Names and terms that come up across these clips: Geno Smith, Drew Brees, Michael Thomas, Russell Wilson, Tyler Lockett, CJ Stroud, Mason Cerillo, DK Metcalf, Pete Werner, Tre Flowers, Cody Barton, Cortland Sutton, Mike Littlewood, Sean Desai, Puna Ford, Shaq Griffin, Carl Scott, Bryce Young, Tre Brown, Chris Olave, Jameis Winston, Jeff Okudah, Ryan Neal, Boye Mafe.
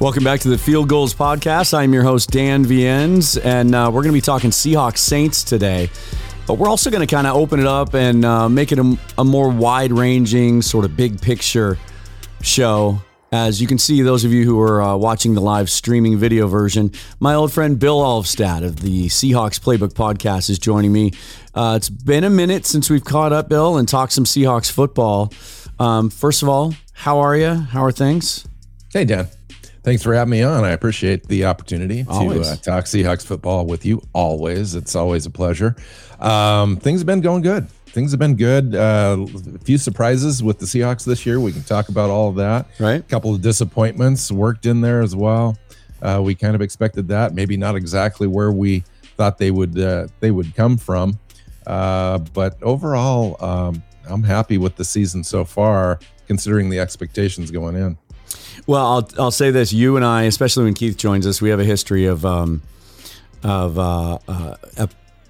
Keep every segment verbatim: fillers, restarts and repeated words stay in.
Welcome back to the Field Goals Podcast. I'm your host, Dan Viennes, and uh, we're going to be talking Seahawks-Saints today. But we're also going to kind of open it up and uh, make it a, a more wide-ranging, sort of big-picture show. As you can see, those of you who are uh, watching the live streaming video version, my old friend Bill Alvstad of the Seahawks Playbook Podcast is joining me. Uh, it's been a minute since we've caught up, Bill, and talked some Seahawks football. Um, first of all, how are you? How are things? Hey, Dan. Thanks for having me on. I appreciate the opportunity always. to uh, talk Seahawks football with you always. It's always a pleasure. Um, things have been going good. Things have been good. Uh, a few surprises with the Seahawks this year. We can talk about all of that. Right. A couple of disappointments worked in there as well. Uh, we kind of expected that. Maybe not exactly where we thought they would uh, they would come from. Uh, but overall, um, I'm happy with the season so far, considering the expectations going in. Well, I'll I'll say this: you and I, especially when Keith joins us, we have a history of um, of uh, uh,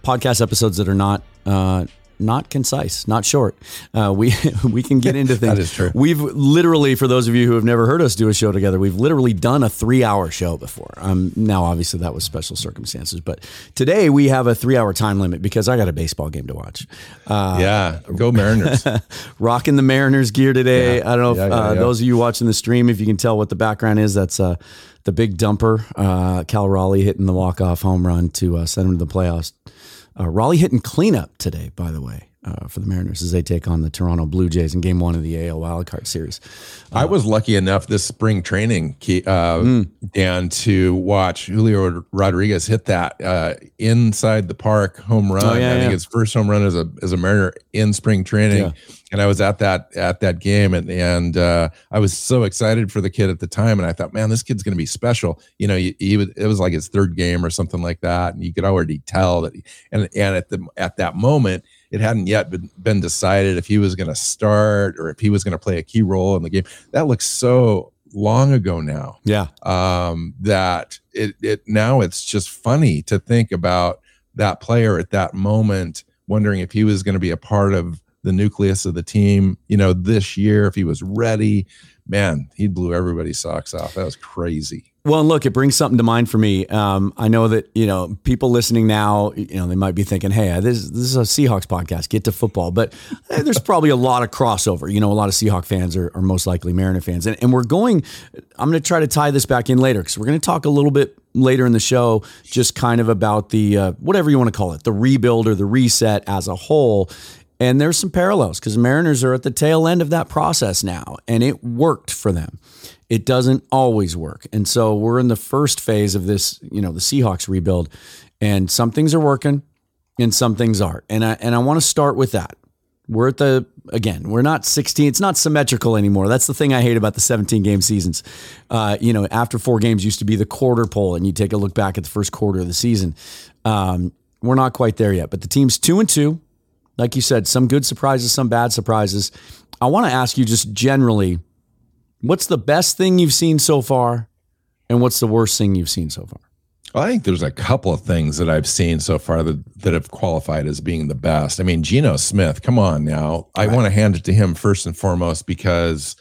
podcast episodes that are not uh, not concise, not short. Uh, we we can get into things. That is true. We've literally, for those of you who have never heard us do a show together, we've literally done a three-hour show before. Um, now, obviously, that was special circumstances, but today we have a three-hour time limit because I got a baseball game to watch. Uh, yeah, go Mariners! Rocking the Mariners gear today. Yeah. I don't know if yeah, yeah, uh, yeah. those of you watching the stream, if you can tell what the background is, that's uh, the big dumper, uh, Cal Raleigh hitting the walk-off home run to uh, send him to the playoffs. Uh, Raleigh hitting cleanup today, by the way, uh, for the Mariners as they take on the Toronto Blue Jays in game one of the A L Wildcard Series. Uh, I was lucky enough this spring training, uh, mm. Dan, to watch Julio Rodriguez hit that uh, inside the park home run. Oh, yeah, I yeah. think his first home run as a as a Mariner in spring training. Yeah. And I was at that at that game, and and uh, I was so excited for the kid at the time, and I thought, man, this kid's going to be special. You know, he, he was, it was like his third game or something like that, and you could already tell that. He, and and at the at that moment, it hadn't yet been, been decided if he was going to start or if he was going to play a key role in the game. That looks so long ago now. Yeah. Um, that it it now it's just funny to think about that player at that moment, wondering if he was going to be a part of the nucleus of the team, you know, this year, if he was ready. Man, he blew everybody's socks off. That was crazy. Well, look, it brings something to mind for me. Um, I know that, you know, people listening now, you know, they might be thinking, hey, this, this is a Seahawks podcast, get to football. But hey, there's probably a lot of crossover. You know, a lot of Seahawks fans are, are most likely Mariner fans. And, and we're going, I'm going to try to tie this back in later because we're going to talk a little bit later in the show, just kind of about the, uh, whatever you want to call it, the rebuild or the reset as a whole. And there's some parallels because Mariners are at the tail end of that process now, and it worked for them. It doesn't always work. And so we're in the first phase of this, you know, the Seahawks rebuild, and some things are working and some things aren't. And I, and I want to start with that. We're at the, again, we're not sixteen. It's not symmetrical anymore. That's the thing I hate about the seventeen game seasons. Uh, you know, after four games used to be the quarter poll, and you take a look back at the first quarter of the season. Um, we're not quite there yet, but the team's two and two. Like you said, some good surprises, some bad surprises. I want to ask you just generally, what's the best thing you've seen so far, and what's the worst thing you've seen so far? Well, I think there's a couple of things that I've seen so far that, that have qualified as being the best. I mean, Geno Smith, come on now. I right. want to hand it to him first and foremost because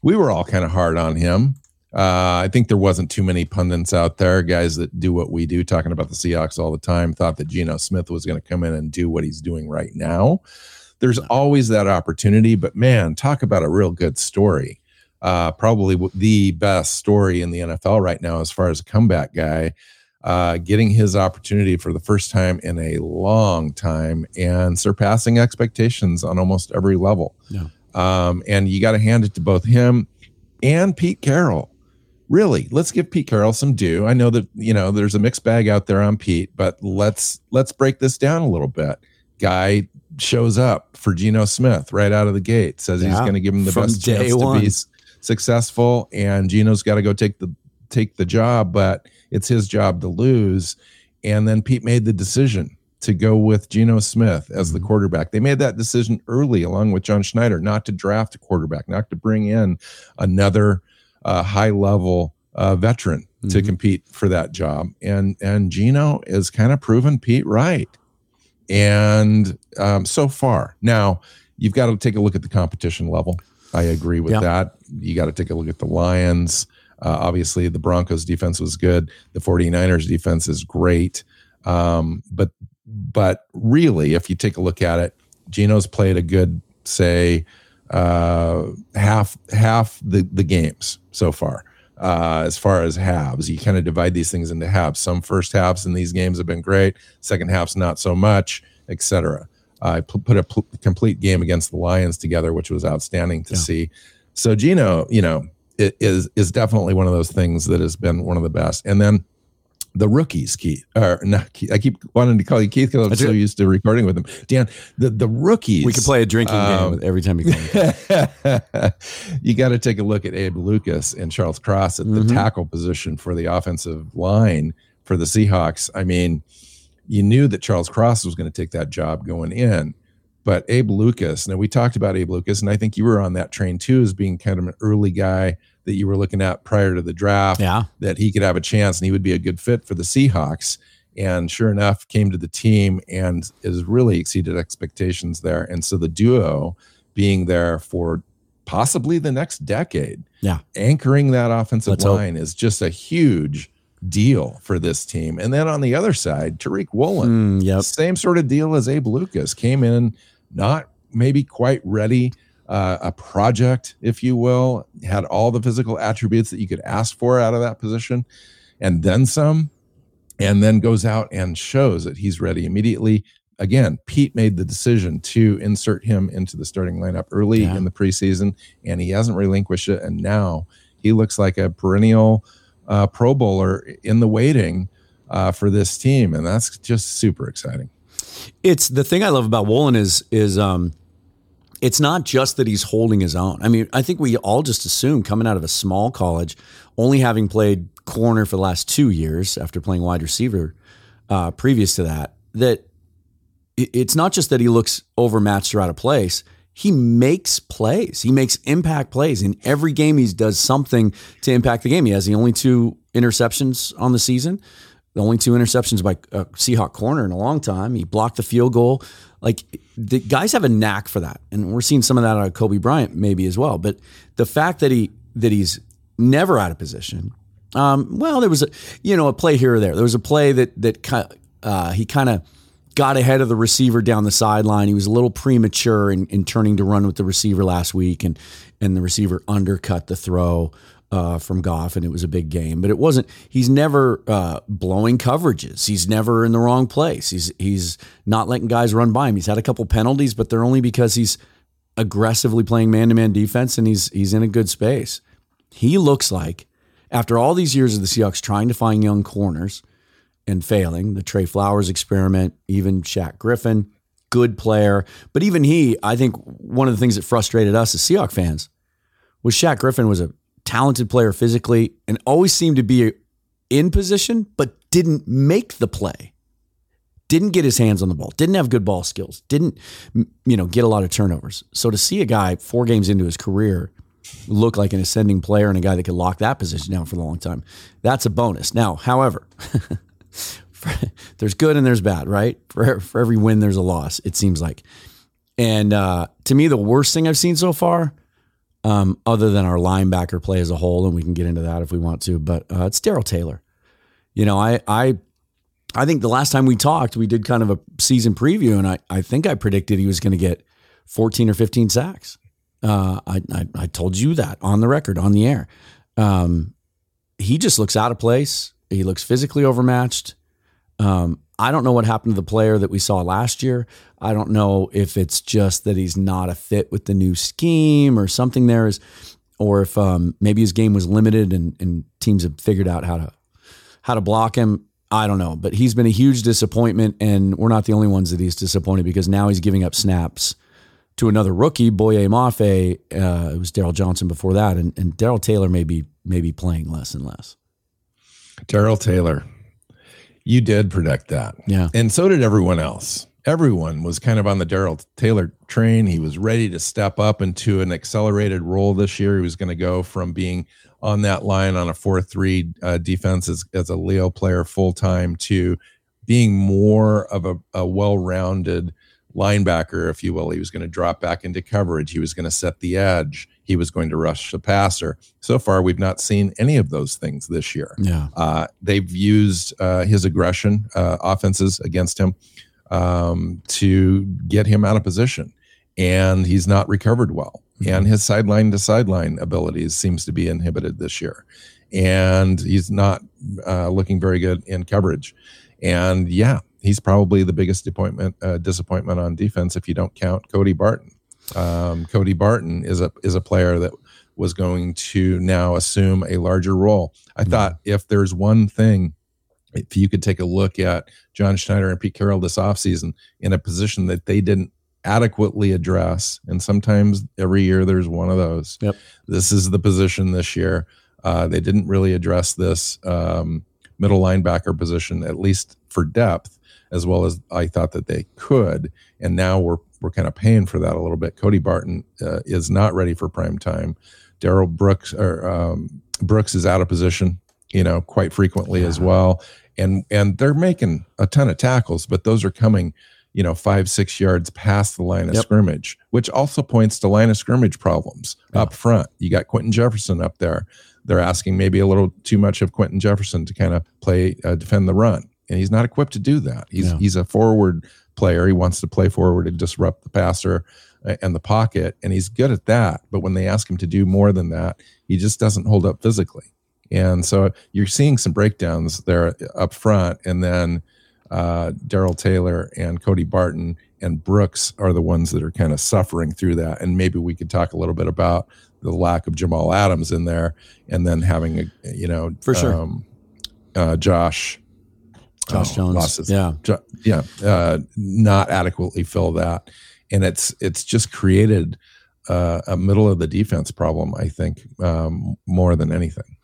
we were all kind of hard on him. Uh, I think there wasn't too many pundits out there, guys that do what we do, talking about the Seahawks all the time, thought that Geno Smith was going to come in and do what he's doing right now. There's always that opportunity, but man, talk about a real good story. Uh, probably the best story in the N F L right now as far as a comeback guy, uh, getting his opportunity for the first time in a long time and surpassing expectations on almost every level. Yeah. Um, and you got to hand it to both him and Pete Carroll. Really, let's give Pete Carroll some due. I know that, you know, there's a mixed bag out there on Pete, but let's let's break this down a little bit. Guy shows up for Geno Smith right out of the gate, says yeah, he's going to give him the best chance one. to be successful, and Geno's got to go take the take the job, but it's his job to lose. And then Pete made the decision to go with Geno Smith as the quarterback. They made that decision early, along with John Schneider, not to draft a quarterback, not to bring in another a high-level uh, veteran mm-hmm. to compete for that job. And and Geno is kind of proven Pete right. And um, so far. Now, you've got to take a look at the competition level. I agree with yeah. that. You got to take a look at the Lions. Uh, obviously, the Broncos defense was good. The 49ers defense is great. Um, but but really, if you take a look at it, Geno's played a good, say, uh, half half the, the games so far. Uh, as far as halves, you kind of divide these things into halves. Some first halves in these games have been great. Second halves, not so much, et cetera. I uh, put a pl- complete game against the Lions together, which was outstanding to yeah. see. So Geno, you know, it is is definitely one of those things that has been one of the best. And then the rookies, Keith, or not Keith, I keep wanting to call you Keith because I'm so used to recording with him. Dan, the, the rookies. We could play a drinking um, game every time you come. You got to take a look at Abe Lucas and Charles Cross at mm-hmm. the tackle position for the offensive line for the Seahawks. I mean, you knew that Charles Cross was going to take that job going in, but Abe Lucas, now we talked about Abe Lucas, and I think you were on that train too as being kind of an early guy that you were looking at prior to the draft, yeah. that he could have a chance and he would be a good fit for the Seahawks. And sure enough, came to the team and has really exceeded expectations there. And so the duo being there for possibly the next decade, yeah. anchoring that offensive Let's line hope. Is just a huge deal for this team. And then on the other side, Tariq Woolen, mm, yep. same sort of deal as Abe Lucas, came in not maybe quite ready. Uh, a project, if you will, had all the physical attributes that you could ask for out of that position, and then some, and then goes out and shows that he's ready immediately. Again, Pete made the decision to insert him into the starting lineup early yeah. in the preseason, and he hasn't relinquished it, and now he looks like a perennial uh, Pro Bowler in the waiting uh, for this team, and that's just super exciting. It's the thing I love about Woolen is is um it's not just that he's holding his own. I mean, I think we all just assume coming out of a small college, only having played corner for the last two years after playing wide receiver uh, previous to that, that it's not just that he looks overmatched or out of place. He makes plays. He makes impact plays. In every game, he does something to impact the game. He has the only two interceptions on the season, the only two interceptions by a Seahawk corner in a long time. He blocked the field goal. Like, the guys have a knack for that. And we're seeing some of that out of Kobe Bryant maybe as well. But the fact that he that he's never out of position. Um, well, there was a, you know, a play here or there. There was a play that that uh, he kind of got ahead of the receiver down the sideline. He was a little premature in, in turning to run with the receiver last week. And, and the receiver undercut the throw uh, from Goff. And it was a big game. But it wasn't, he's never uh, blowing coverages. He's never in the wrong place. He's he's not letting guys run by him. He's had a couple penalties, but they're only because he's aggressively playing man-to-man defense and he's he's in a good space. He looks like, after all these years of the Seahawks trying to find young corners and failing, the Tre Flowers experiment, even Shaq Griffin, good player. But even he, I think one of the things that frustrated us as Seahawks fans was Shaq Griffin was a talented player physically and always seemed to be in position, but didn't make the play. Didn't get his hands on the ball, didn't have good ball skills, didn't, you know, get a lot of turnovers. So to see a guy four games into his career look like an ascending player and a guy that could lock that position down for a long time, that's a bonus. Now, however, there's good and there's bad, right? For, for every win, there's a loss, it seems like. And uh, to me, the worst thing I've seen so far, um, other than our linebacker play as a whole, and we can get into that if we want to, but uh, it's Darrell Taylor. You know, I, I, I think the last time we talked, we did kind of a season preview, and I, I think I predicted he was going to get fourteen or fifteen sacks. Uh, I, I I told you that on the record, on the air. Um, he just looks out of place. He looks physically overmatched. Um, I don't know what happened to the player that we saw last year. I don't know if it's just that he's not a fit with the new scheme or something there is, or if um, maybe his game was limited and, and teams have figured out how to how to block him. I don't know, but he's been a huge disappointment, and we're not the only ones that he's disappointed, because now he's giving up snaps to another rookie, Boye Mafe. Uh, it was Darrell Johnson before that, and, and Darrell Taylor may be, may be playing less and less. Darrell Taylor, you did predict that. Yeah. And so did everyone else. Everyone was kind of on the Darrell Taylor train. He was ready to step up into an accelerated role this year. He was going to go from being on that line on a four three uh, defense as, as a Leo player full-time to being more of a, a well-rounded linebacker, if you will. He was going to drop back into coverage. He was going to set the edge. He was going to rush the passer. So far, we've not seen any of those things this year. Yeah. Uh, they've used uh, his aggression uh, offenses against him um, to get him out of position, and he's not recovered well. Mm-hmm. And his sideline to sideline abilities seems to be inhibited this year. And he's not uh, looking very good in coverage. And yeah, he's probably the biggest disappointment uh, disappointment on defense if you don't count Cody Barton. Um, Cody Barton is a is a player that was going to now assume a larger role. I mm-hmm. thought if there's one thing, if you could take a look at John Schneider and Pete Carroll this offseason in a position that they didn't adequately address, and sometimes every year there's one of those. Yep. This is the position this year. Uh, they didn't really address this um, middle linebacker position, at least for depth, as well as I thought that they could. And now we're we're kind of paying for that a little bit. Cody Barton uh, is not ready for prime time. Darrell Brooks or um, Brooks is out of position, you know, quite frequently yeah. as well. And and they're making a ton of tackles, but those are coming, you know, five, six yards past the line of yep. scrimmage, which also points to line of scrimmage problems yeah. up front. You got Quinton Jefferson up there. They're asking maybe a little too much of Quinton Jefferson to kind of play, uh, defend the run. And he's not equipped to do that. He's yeah. he's a forward player. He wants to play forward and disrupt the passer and the pocket. And he's good at that. But when they ask him to do more than that, he just doesn't hold up physically. And so you're seeing some breakdowns there up front. And then uh, Darrell Taylor and Cody Barton and Brooks are the ones that are kind of suffering through that. And maybe we could talk a little bit about the lack of Jamal Adams in there, and then having a, you know, for sure, um, uh, Josh, Josh oh, Jones, yeah, jo- yeah, uh, not adequately fill that, and it's it's just created uh, a middle of the defense problem, I think, um, more than anything.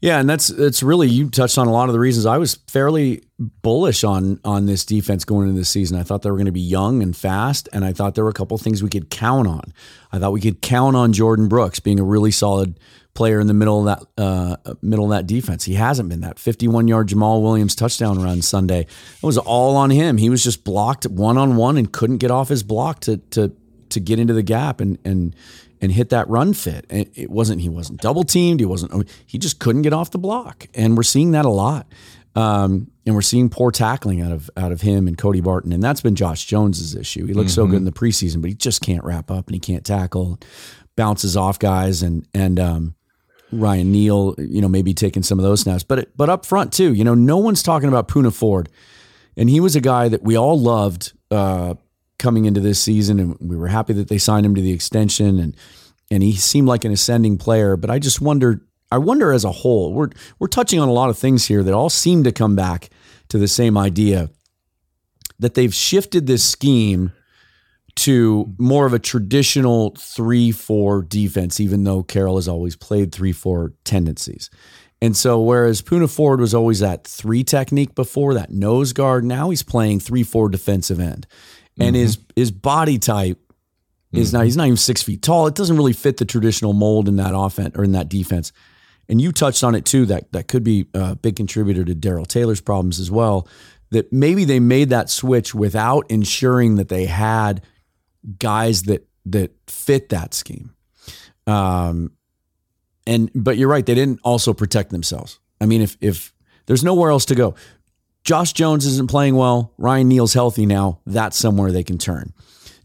Yeah, and that's it's really you touched on a lot of the reasons I was fairly bullish on on this defense going into the season. I thought they were going to be young and fast, and I thought there were a couple of things we could count on. I thought we could count on Jordan Brooks being a really solid player in the middle of that uh, middle of that defense. He hasn't been that. fifty-one yard Jamal Williams touchdown run Sunday. It was all on him. He was just blocked one on one and couldn't get off his block to to to get into the gap and and. And hit that run fit. And it wasn't, he wasn't double teamed. He wasn't, he just couldn't get off the block. And we're seeing that a lot. Um, and we're seeing poor tackling out of, out of him and Cody Barton. And that's been Josh Jones's issue. He looked mm-hmm. so good in the preseason, but he just can't wrap up and he can't tackle, bounces off guys. And, and, um, Ryan Neal, you know, maybe taking some of those snaps, but, it, but up front too, you know, no one's talking about Puna Ford. And he was a guy that we all loved, uh, coming into this season, and we were happy that they signed him to the extension, and and he seemed like an ascending player. But I just wonder, I wonder as a whole, we're we're touching on a lot of things here that all seem to come back to the same idea, that they've shifted this scheme to more of a traditional three four defense, even though Carroll has always played three four tendencies. And so whereas Puna Ford was always that three technique before, that nose guard, now he's playing three four defensive end. And mm-hmm. his his body type is mm-hmm. not, he's not even six feet tall. It doesn't really fit the traditional mold in that offense or in that defense. And you touched on it too, that that could be a big contributor to Darrell Taylor's problems as well, that maybe they made that switch without ensuring that they had guys that that fit that scheme. Um, and but you're right, they didn't also protect themselves. I mean, if if there's nowhere else to go. Josh Jones isn't playing well. Ryan Neal's healthy now. That's somewhere they can turn.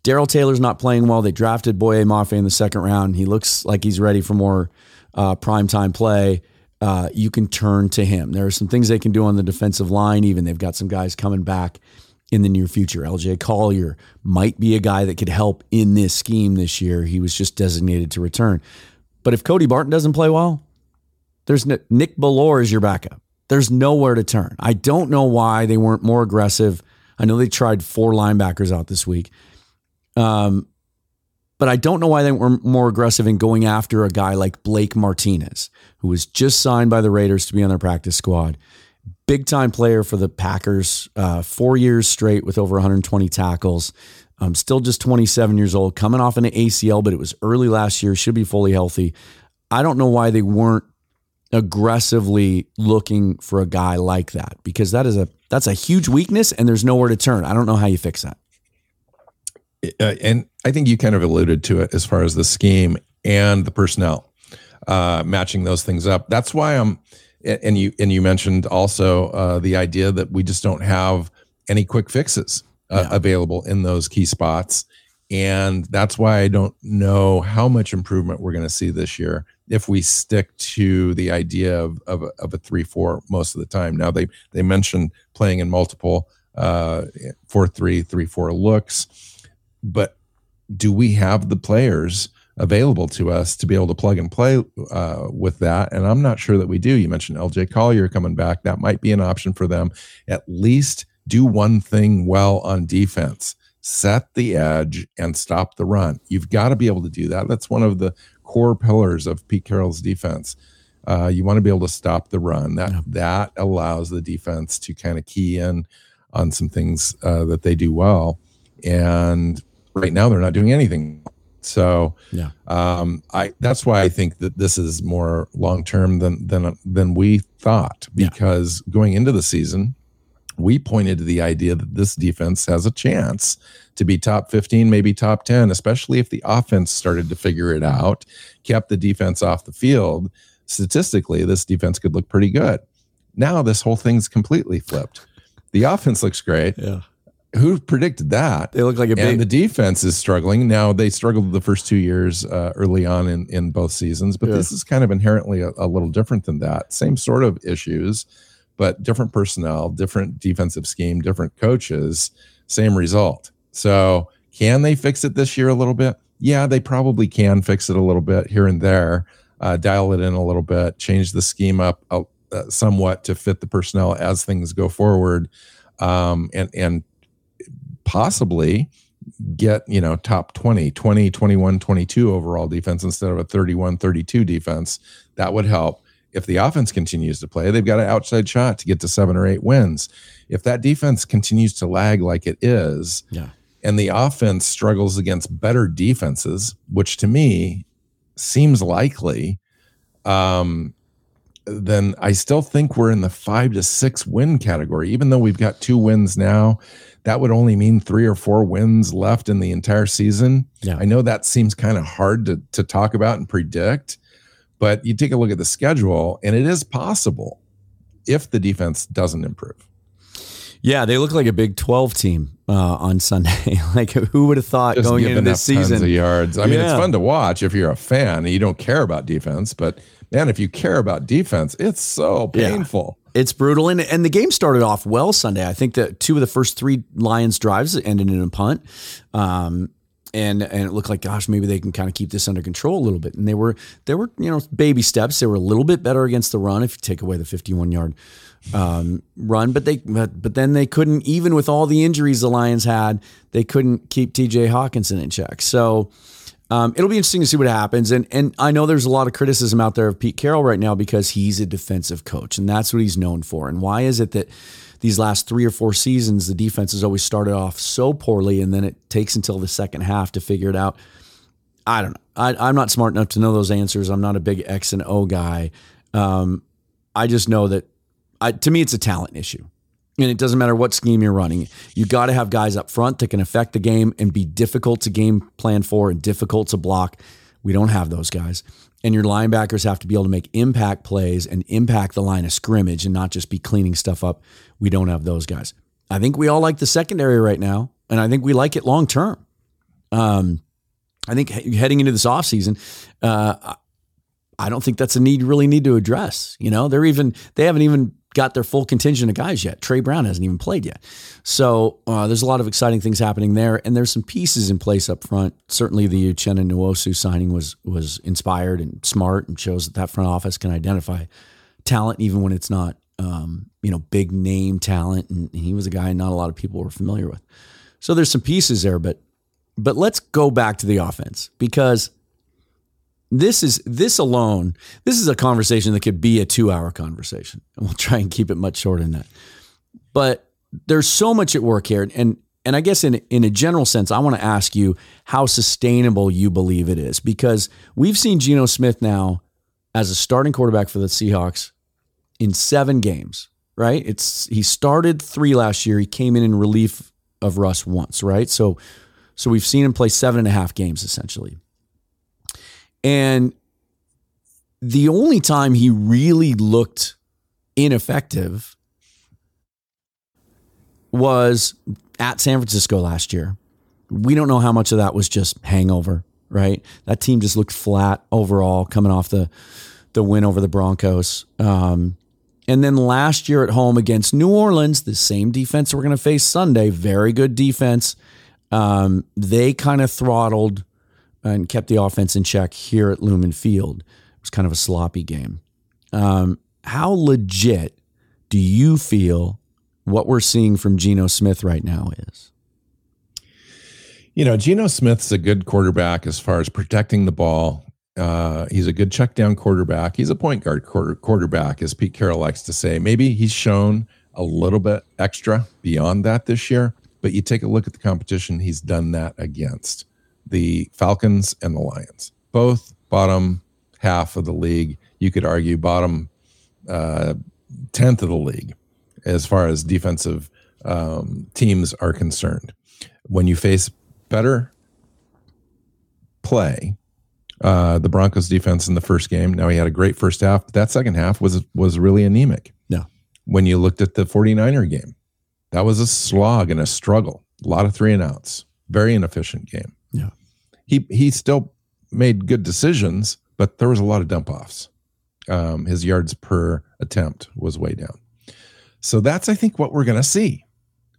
Darrell Taylor's not playing well. They drafted Boye Mafe in the second round. He looks like he's ready for more uh, primetime play. Uh, you can turn to him. There are some things they can do on the defensive line. Even they've got some guys coming back in the near future. L J Collier might be a guy that could help in this scheme this year. He was just designated to return. But if Cody Barton doesn't play well, there's no, Nick Bellore is your backup. There's nowhere to turn. I don't know why they weren't more aggressive. I know they tried four linebackers out this week. Um, but I don't know why they weren't more aggressive in going after a guy like Blake Martinez, who was just signed by the Raiders to be on their practice squad. Big time player for the Packers, uh, four years straight with over one hundred twenty tackles. Um, still just twenty-seven years old, coming off an A C L, but it was early last year, should be fully healthy. I don't know why they weren't aggressively looking for a guy like that, because that is a that's a huge weakness and there's nowhere to turn. I don't know how you fix that. uh, and I think you kind of alluded to it as far as the scheme and the personnel, uh, matching those things up. That's why I'm, and you, and you mentioned also uh, the idea that we just don't have any quick fixes uh, yeah. available in those key spots. And that's why I don't know how much improvement we're going to see this year if we stick to the idea of of, of a three four most of the time. Now, they they mentioned playing in multiple uh, four three, three four looks, but do we have the players available to us to be able to plug and play uh, with that? And I'm not sure that we do. You mentioned L J Collier coming back. That might be an option for them. At least do one thing well on defense. Set the edge and stop the run. You've got to be able to do that. That's one of the core pillars of Pete Carroll's defense. Uh, you want to be able to stop the run. That yeah. that allows the defense to kind of key in on some things uh, that they do well. And right now they're not doing anything. So yeah, um, I that's why I think that this is more long term than than than we thought. Because yeah. going into the season, we pointed to the idea that this defense has a chance to be top fifteen, maybe top ten, especially if the offense started to figure it out, kept the defense off the field. Statistically, this defense could look pretty good. Now this whole thing's completely flipped. The offense looks great. Yeah. Who predicted that? They look like a big... And the defense is struggling. Now, they struggled the first two years uh, early on in, in both seasons, but yeah. this is kind of inherently a, a little different than that. Same sort of issues, but different personnel, different defensive scheme, different coaches, same result. So can they fix it this year a little bit? Yeah, they probably can fix it a little bit here and there, uh, dial it in a little bit, change the scheme up uh, somewhat to fit the personnel as things go forward, um, and and possibly get, you know, top twenty, twenty, twenty-one, twenty-two overall defense instead of a thirty-one, thirty-two defense. That would help. If the offense continues to play, they've got an outside shot to get to seven or eight wins. If that defense continues to lag like it is, yeah. and the offense struggles against better defenses, which to me seems likely, um, then I still think we're in the five to six win category. Even though we've got two wins now, that would only mean three or four wins left in the entire season. Yeah. I know that seems kind of hard to, to talk about and predict. But you take a look at the schedule, and it is possible if the defense doesn't improve. Yeah, they look like a Big twelve team uh, on Sunday. Like, who would have thought just going into this season? Tons of yards. I yeah. mean, it's fun to watch if you're a fan and you don't care about defense. But, man, if you care about defense, it's so painful. Yeah. It's brutal, and and the game started off well Sunday. I think that two of the first three Lions drives ended in a punt. Um And and it looked like, gosh, maybe they can kind of keep this under control a little bit. And they were, they were, you know, baby steps. They were a little bit better against the run if you take away the fifty-one yard um, run. But they, but, but then they couldn't, even with all the injuries the Lions had, they couldn't keep T J Hawkinson in check. So um, it'll be interesting to see what happens. And and I know there's a lot of criticism out there of Pete Carroll right now because he's a defensive coach, and that's what he's known for. And why is it that these last three or four seasons, the defense has always started off so poorly, and then it takes until the second half to figure it out? I don't know. I, I'm not smart enough to know those answers. I'm not a big X and O guy. Um, I just know that, I, to me, it's a talent issue. And it doesn't matter what scheme you're running. You got to have guys up front that can affect the game and be difficult to game plan for and difficult to block. We don't have those guys. And your linebackers have to be able to make impact plays and impact the line of scrimmage and not just be cleaning stuff up. We don't have those guys. I think we all like the secondary right now, and I think we like it long term. Um, I think heading into this offseason, uh, I don't think that's a need you really need to address. You know, they're even they haven't even got their full contingent of guys yet. Tre Brown hasn't even played yet. So uh, there's a lot of exciting things happening there, and there's some pieces in place up front. Certainly the Uchenna Nwosu signing was was inspired and smart and shows that that front office can identify talent even when it's not um, you know, big name talent, and he was a guy not a lot of people were familiar with. So there's some pieces there, but but let's go back to the offense, because This is this alone, this is a conversation that could be a two-hour conversation, and we'll try and keep it much shorter than that. But there's so much at work here, and and I guess in in a general sense, I want to ask you how sustainable you believe it is, because we've seen Geno Smith now as a starting quarterback for the Seahawks in seven games, right? It's he started three last year. He came in in relief of Russ once, right? So So we've seen him play seven and a half games, essentially. And the only time he really looked ineffective was at San Francisco last year. We don't know how much of that was just hangover, right? That team just looked flat overall coming off the the win over the Broncos. Um, and then last year at home against New Orleans, the same defense we're going to face Sunday, very good defense. Um, they kind of throttled and kept the offense in check here at Lumen Field. It was kind of a sloppy game. Um, how legit do you feel what we're seeing from Geno Smith right now is? You know, Geno Smith's a good quarterback as far as protecting the ball. Uh, he's a good check down quarterback. He's a point guard quarter, quarterback, as Pete Carroll likes to say. Maybe he's shown a little bit extra beyond that this year, but you take a look at the competition he's done that against. The Falcons and the Lions, both bottom half of the league. You could argue bottom uh, tenth of the league as far as defensive um, teams are concerned. When you face better play, uh, the Broncos defense in the first game, now he had a great first half, but that second half was was really anemic. Yeah. When you looked at the 49er game, that was a slog and a struggle. A lot of three and outs. Very inefficient game. Yeah. He he still made good decisions, but there was a lot of dump-offs. Um, his yards per attempt was way down. So that's, I think, what we're going to see.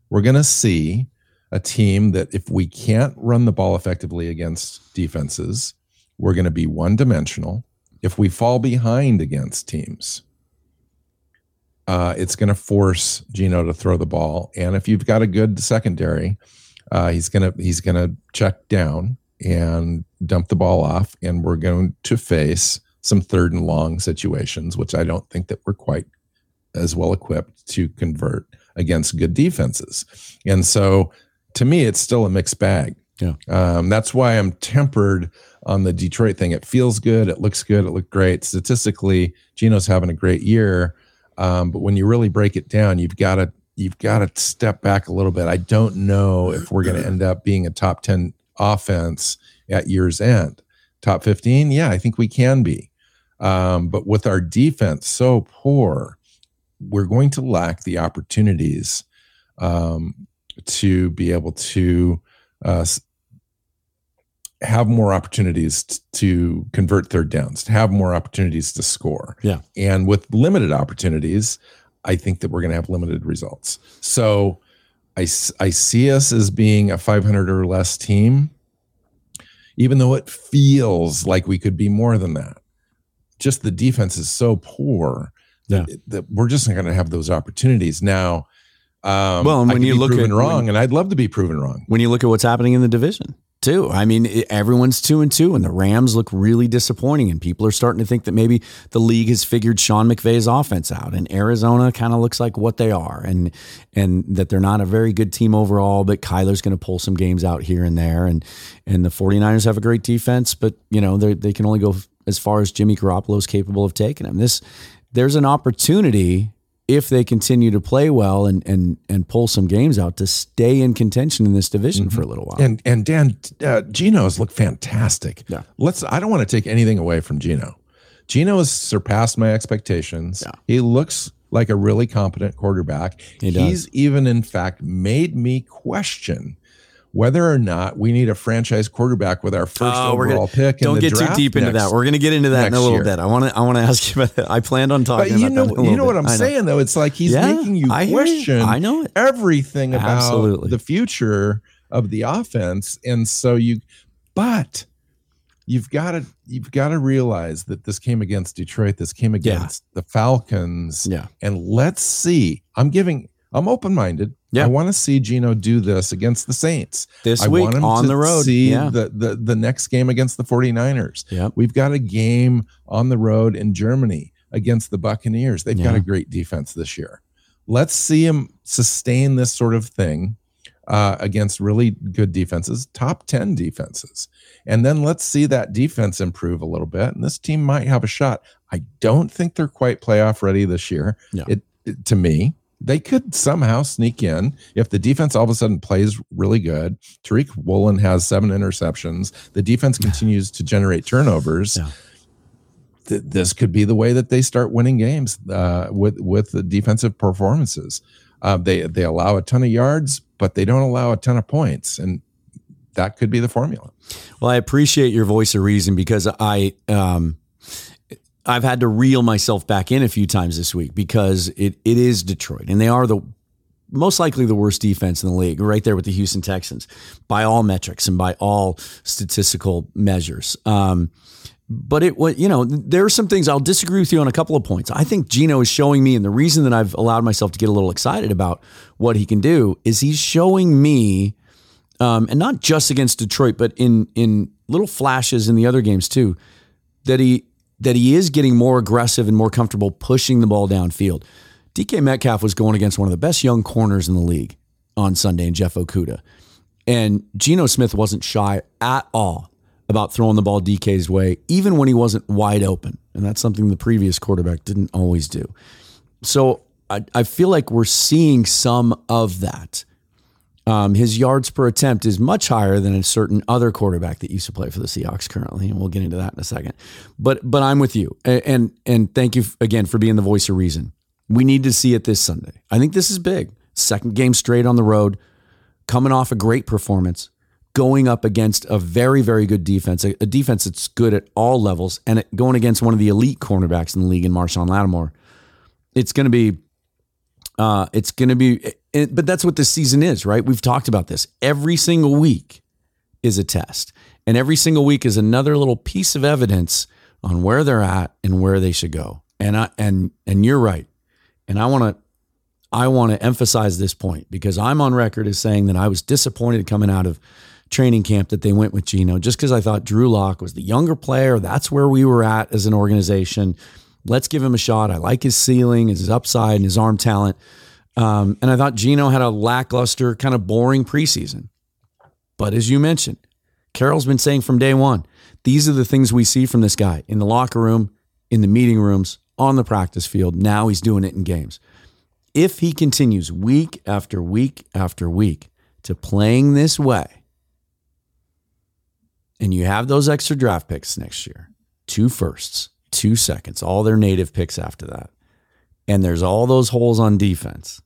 We're going to see a team that if we can't run the ball effectively against defenses, we're going to be one-dimensional. If we fall behind against teams, uh, it's going to force Geno to throw the ball. And if you've got a good secondary, uh, he's going to he's going to check down and dump the ball off, and we're going to face some third and long situations, which I don't think that we're quite as well equipped to convert against good defenses. And so to me, it's still a mixed bag. Yeah. Um, that's why I'm tempered on the Detroit thing. It feels good. It looks good. It looked great. Statistically, Geno's having a great year. Um, but when you really break it down, you've got to, you've got to step back a little bit. I don't know if we're going to end up being a top ten offense at year's end. Top fifteen. Yeah, I think we can be. Um, but with our defense so poor, we're going to lack the opportunities um, to be able to uh, have more opportunities t- to convert third downs, to have more opportunities to score. Yeah. And with limited opportunities, I think that we're going to have limited results. So I, I see us as being a five hundred or less team, even though it feels like we could be more than that. Just the defense is so poor. Yeah, that we're just not going to have those opportunities now. Um, well, and when you look at wrong, when, and I'd love to be proven wrong. When you look at what's happening in the division, too, I mean, it, everyone's two and two, and the Rams look really disappointing. And people are starting to think that maybe the league has figured Sean McVay's offense out, and Arizona kind of looks like what they are, and and that they're not a very good team overall. But Kyler's going to pull some games out here and there, and and the 49ers have a great defense, but you know they they can only go as far as Jimmy Garoppolo's capable of taking them. This. There's an opportunity, if they continue to play well and and and pull some games out, to stay in contention in this division mm-hmm. for a little while. And and Dan, uh, Geno's look fantastic. Yeah. Let's. I don't want to take anything away from Geno. Geno has surpassed my expectations. Yeah. He looks like a really competent quarterback. He does. He's even, in fact, made me question whether or not we need a franchise quarterback with our first oh, overall gonna, pick. Don't in the get draft too deep into next, that. We're going to get into that in a little year. bit. I want to. I want to ask you about that. I planned on talking about know, that. But you know bit. what I'm saying, though. It's like he's yeah, making you I question. You. I know it. everything about Absolutely. the future of the offense, and so you. But you've got to you've got to realize that this came against Detroit. This came against yeah. the Falcons. Yeah. And let's see. I'm giving. I'm open-minded. Yeah. I want to see Geno do this against the Saints. This I week want him on to the road. See yeah. the, the, the next game against the 49ers. Yep. We've got a game on the road in Germany against the Buccaneers. They've yeah. got a great defense this year. Let's see him sustain this sort of thing uh, against really good defenses, top ten defenses. And then let's see that defense improve a little bit. And this team might have a shot. I don't think they're quite playoff ready this year, yeah. it, it, to me. they could somehow sneak in if the defense all of a sudden plays really good. Tariq Woolen has seven interceptions. The defense continues to generate turnovers. Yeah. Th- this could be the way that they start winning games uh, with with the defensive performances. Uh, they they allow a ton of yards, but they don't allow a ton of points, and that could be the formula. Well, I appreciate your voice of reason because I um, I've had to reel myself back in a few times this week because it it is Detroit, and they are the most likely the worst defense in the league, right there with the Houston Texans by all metrics and by all statistical measures. Um, But it was, you know, there are some things I'll disagree with you on a couple of points. I think Geno is showing me, and the reason that I've allowed myself to get a little excited about what he can do is he's showing me, um, and not just against Detroit, but in in little flashes in the other games too, that he that he is getting more aggressive and more comfortable pushing the ball downfield. D K Metcalf was going against one of the best young corners in the league on Sunday, in Jeff Okudah, and Geno Smith wasn't shy at all about throwing the ball D K's way, even when he wasn't wide open. And that's something the previous quarterback didn't always do. So I, I feel like we're seeing some of that. Um, his yards per attempt is much higher than a certain other quarterback that used to play for the Seahawks currently, and we'll get into that in a second. But but I'm with you, and and, and thank you again for being the voice of reason. We need to see it this Sunday. I think this is big. Second game straight on the road, coming off a great performance, going up against a very, very good defense, a, a defense that's good at all levels, and it, going against one of the elite cornerbacks in the league in Marshon Lattimore. It's going to be, uh, it's going to be, it, but that's what this season is, right? We've talked about this. Every single week is a test, and every single week is another little piece of evidence on where they're at and where they should go. And I, and, and you're right. And I want to, I want to emphasize this point because I'm on record as saying that I was disappointed coming out of training camp that they went with Geno, just because I thought Drew Lock was the younger player. That's where we were at as an organization. Let's give him a shot. I like his ceiling, his upside, and his arm talent. Um, and I thought Geno had a lackluster, kind of boring preseason. But as you mentioned, Carroll's been saying from day one, these are the things we see from this guy in the locker room, in the meeting rooms, on the practice field. Now he's doing it in games. If he continues week after week after week to playing this way, and you have those extra draft picks next year, two firsts, two seconds, all their native picks after that, and there's all those holes on defense,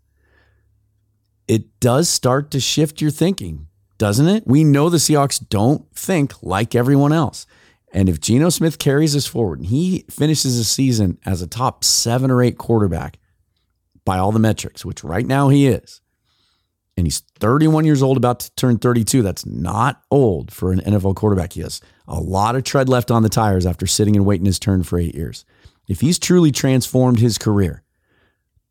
it does start to shift your thinking, doesn't it? We know the Seahawks don't think like everyone else. And if Geno Smith carries us forward and he finishes the season as a top seven or eight quarterback by all the metrics, which right now he is, and he's thirty-one years old, about to turn thirty-two. That's not old for an N F L quarterback. He has a lot of tread left on the tires after sitting and waiting his turn for eight years. If he's truly transformed his career,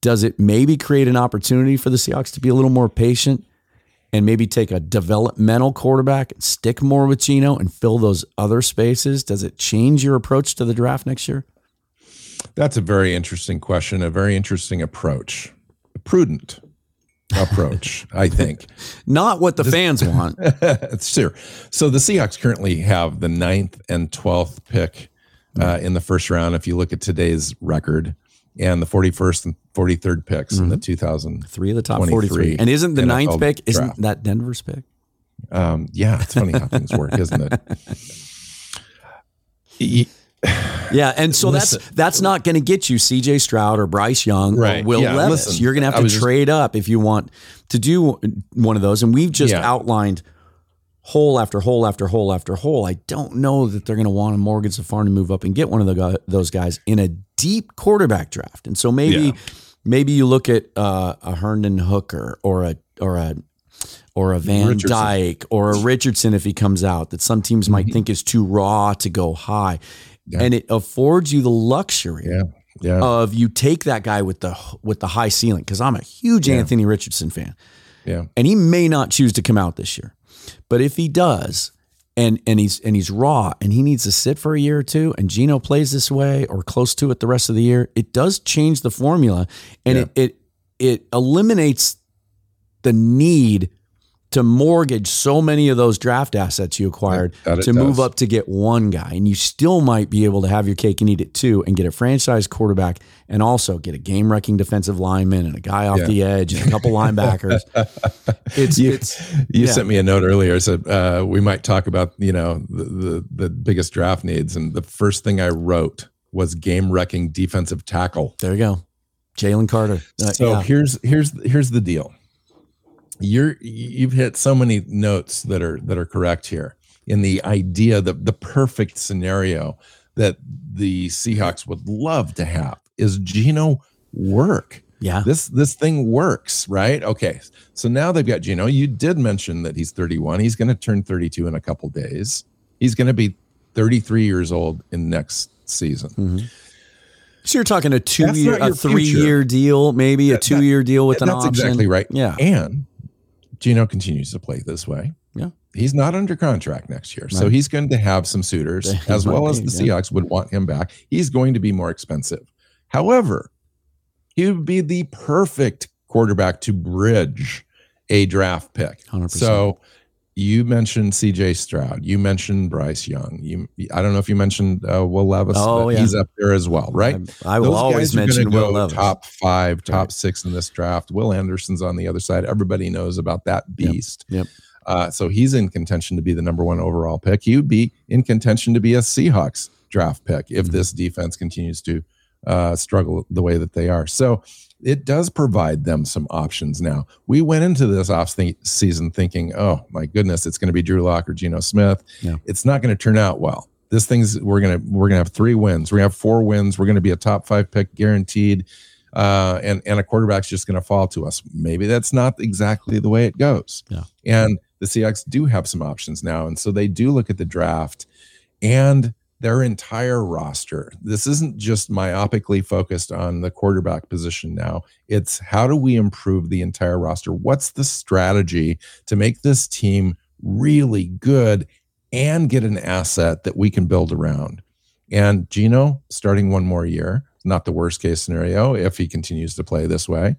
does it maybe create an opportunity for the Seahawks to be a little more patient and maybe take a developmental quarterback and stick more with Geno and fill those other spaces? Does it change your approach to the draft next year? That's a very interesting question, a very interesting approach. Prudent approach, I think. Not what the fans want. Sure. So the Seahawks currently have the ninth and twelfth pick uh, in the first round, if you look at today's record, and the forty-first and forty-third picks mm-hmm. in the two thousand three of the top forty-three. And isn't the N F L ninth pick, draft. Isn't that Denver's pick? Um, yeah, it's funny how things work, isn't it? He, yeah, and so listen, that's that's not going to get you C J Stroud or Bryce Young right. or Will yeah, Levis. Listen, You're going to have to trade just, up if you want to do one of those. And we've just yeah. outlined hole after hole after hole after hole. I don't know that they're going to want to mortgage the farm to move up and get one of the, those guys in a deep quarterback draft. And so maybe yeah. maybe you look at uh, a Herndon Hooker or a or a or a Van Richardson. Dyke or a Richardson if he comes out that some teams might mm-hmm. think is too raw to go high. Yeah. And it affords you the luxury yeah. Yeah. of you take that guy with the with the high ceiling, because I'm a huge yeah. Anthony Richardson fan. Yeah. And he may not choose to come out this year. But if he does, and and he's and he's raw and he needs to sit for a year or two, and Geno plays this way or close to it the rest of the year, it does change the formula, and yeah. it, it it eliminates the need to mortgage so many of those draft assets you acquired to does. move up to get one guy. And you still might be able to have your cake and eat it too and get a franchise quarterback and also get a game-wrecking defensive lineman and a guy off yeah. the edge and a couple linebackers. It's You, it's, you yeah. sent me a note earlier. Said uh, we might talk about, you know, the, the, the biggest draft needs. And the first thing I wrote was game-wrecking defensive tackle. There you go. Jalen Carter. Uh, so yeah. here's here's here's the deal. You're you've hit so many notes that are that are correct here in the idea that the perfect scenario that the Seahawks would love to have is Geno work. Yeah. This this thing works, right? Okay. So now they've got Geno. You did mention that he's thirty-one. He's going to turn thirty-two in a couple days. He's going to be thirty-three years old in next season. Mm-hmm. So you're talking a two-year, a three-year deal, maybe that, a two-year that, deal with an that's option. That's exactly right. Yeah. And Geno continues to play this way. Yeah. He's not under contract next year. Right. So he's going to have some suitors they as well as the yeah. Seahawks would want him back. He's going to be more expensive. However, he would be the perfect quarterback to bridge a draft pick. one hundred percent. So you mentioned C J Stroud. You mentioned Bryce Young. You, I don't know if you mentioned uh, Will Levis. Oh, but yeah. he's up there as well, right? I, I will always mention Will Levis. Top five, top right. six in this draft. Will Anderson's on the other side. Everybody knows about that beast. Yep. yep. Uh, so he's in contention to be the number one overall pick. He'd be in contention to be a Seahawks draft pick if mm-hmm. this defense continues to uh, struggle the way that they are. So it does provide them some options now. We went into this off th- season thinking, oh my goodness, it's going to be Drew Lock or Geno Smith. Yeah. It's not going to turn out well. This thing's we're gonna we're gonna have three wins. We're gonna have four wins. We're gonna be a top five pick guaranteed, uh, and and a quarterback's just going to fall to us. Maybe that's not exactly the way it goes. Yeah. And the Seahawks do have some options now, and so they do look at the draft and their entire roster. This isn't just myopically focused on the quarterback position now. It's how do we improve the entire roster? What's the strategy to make this team really good and get an asset that we can build around? And Geno, starting one more year, not the worst case scenario if he continues to play this way.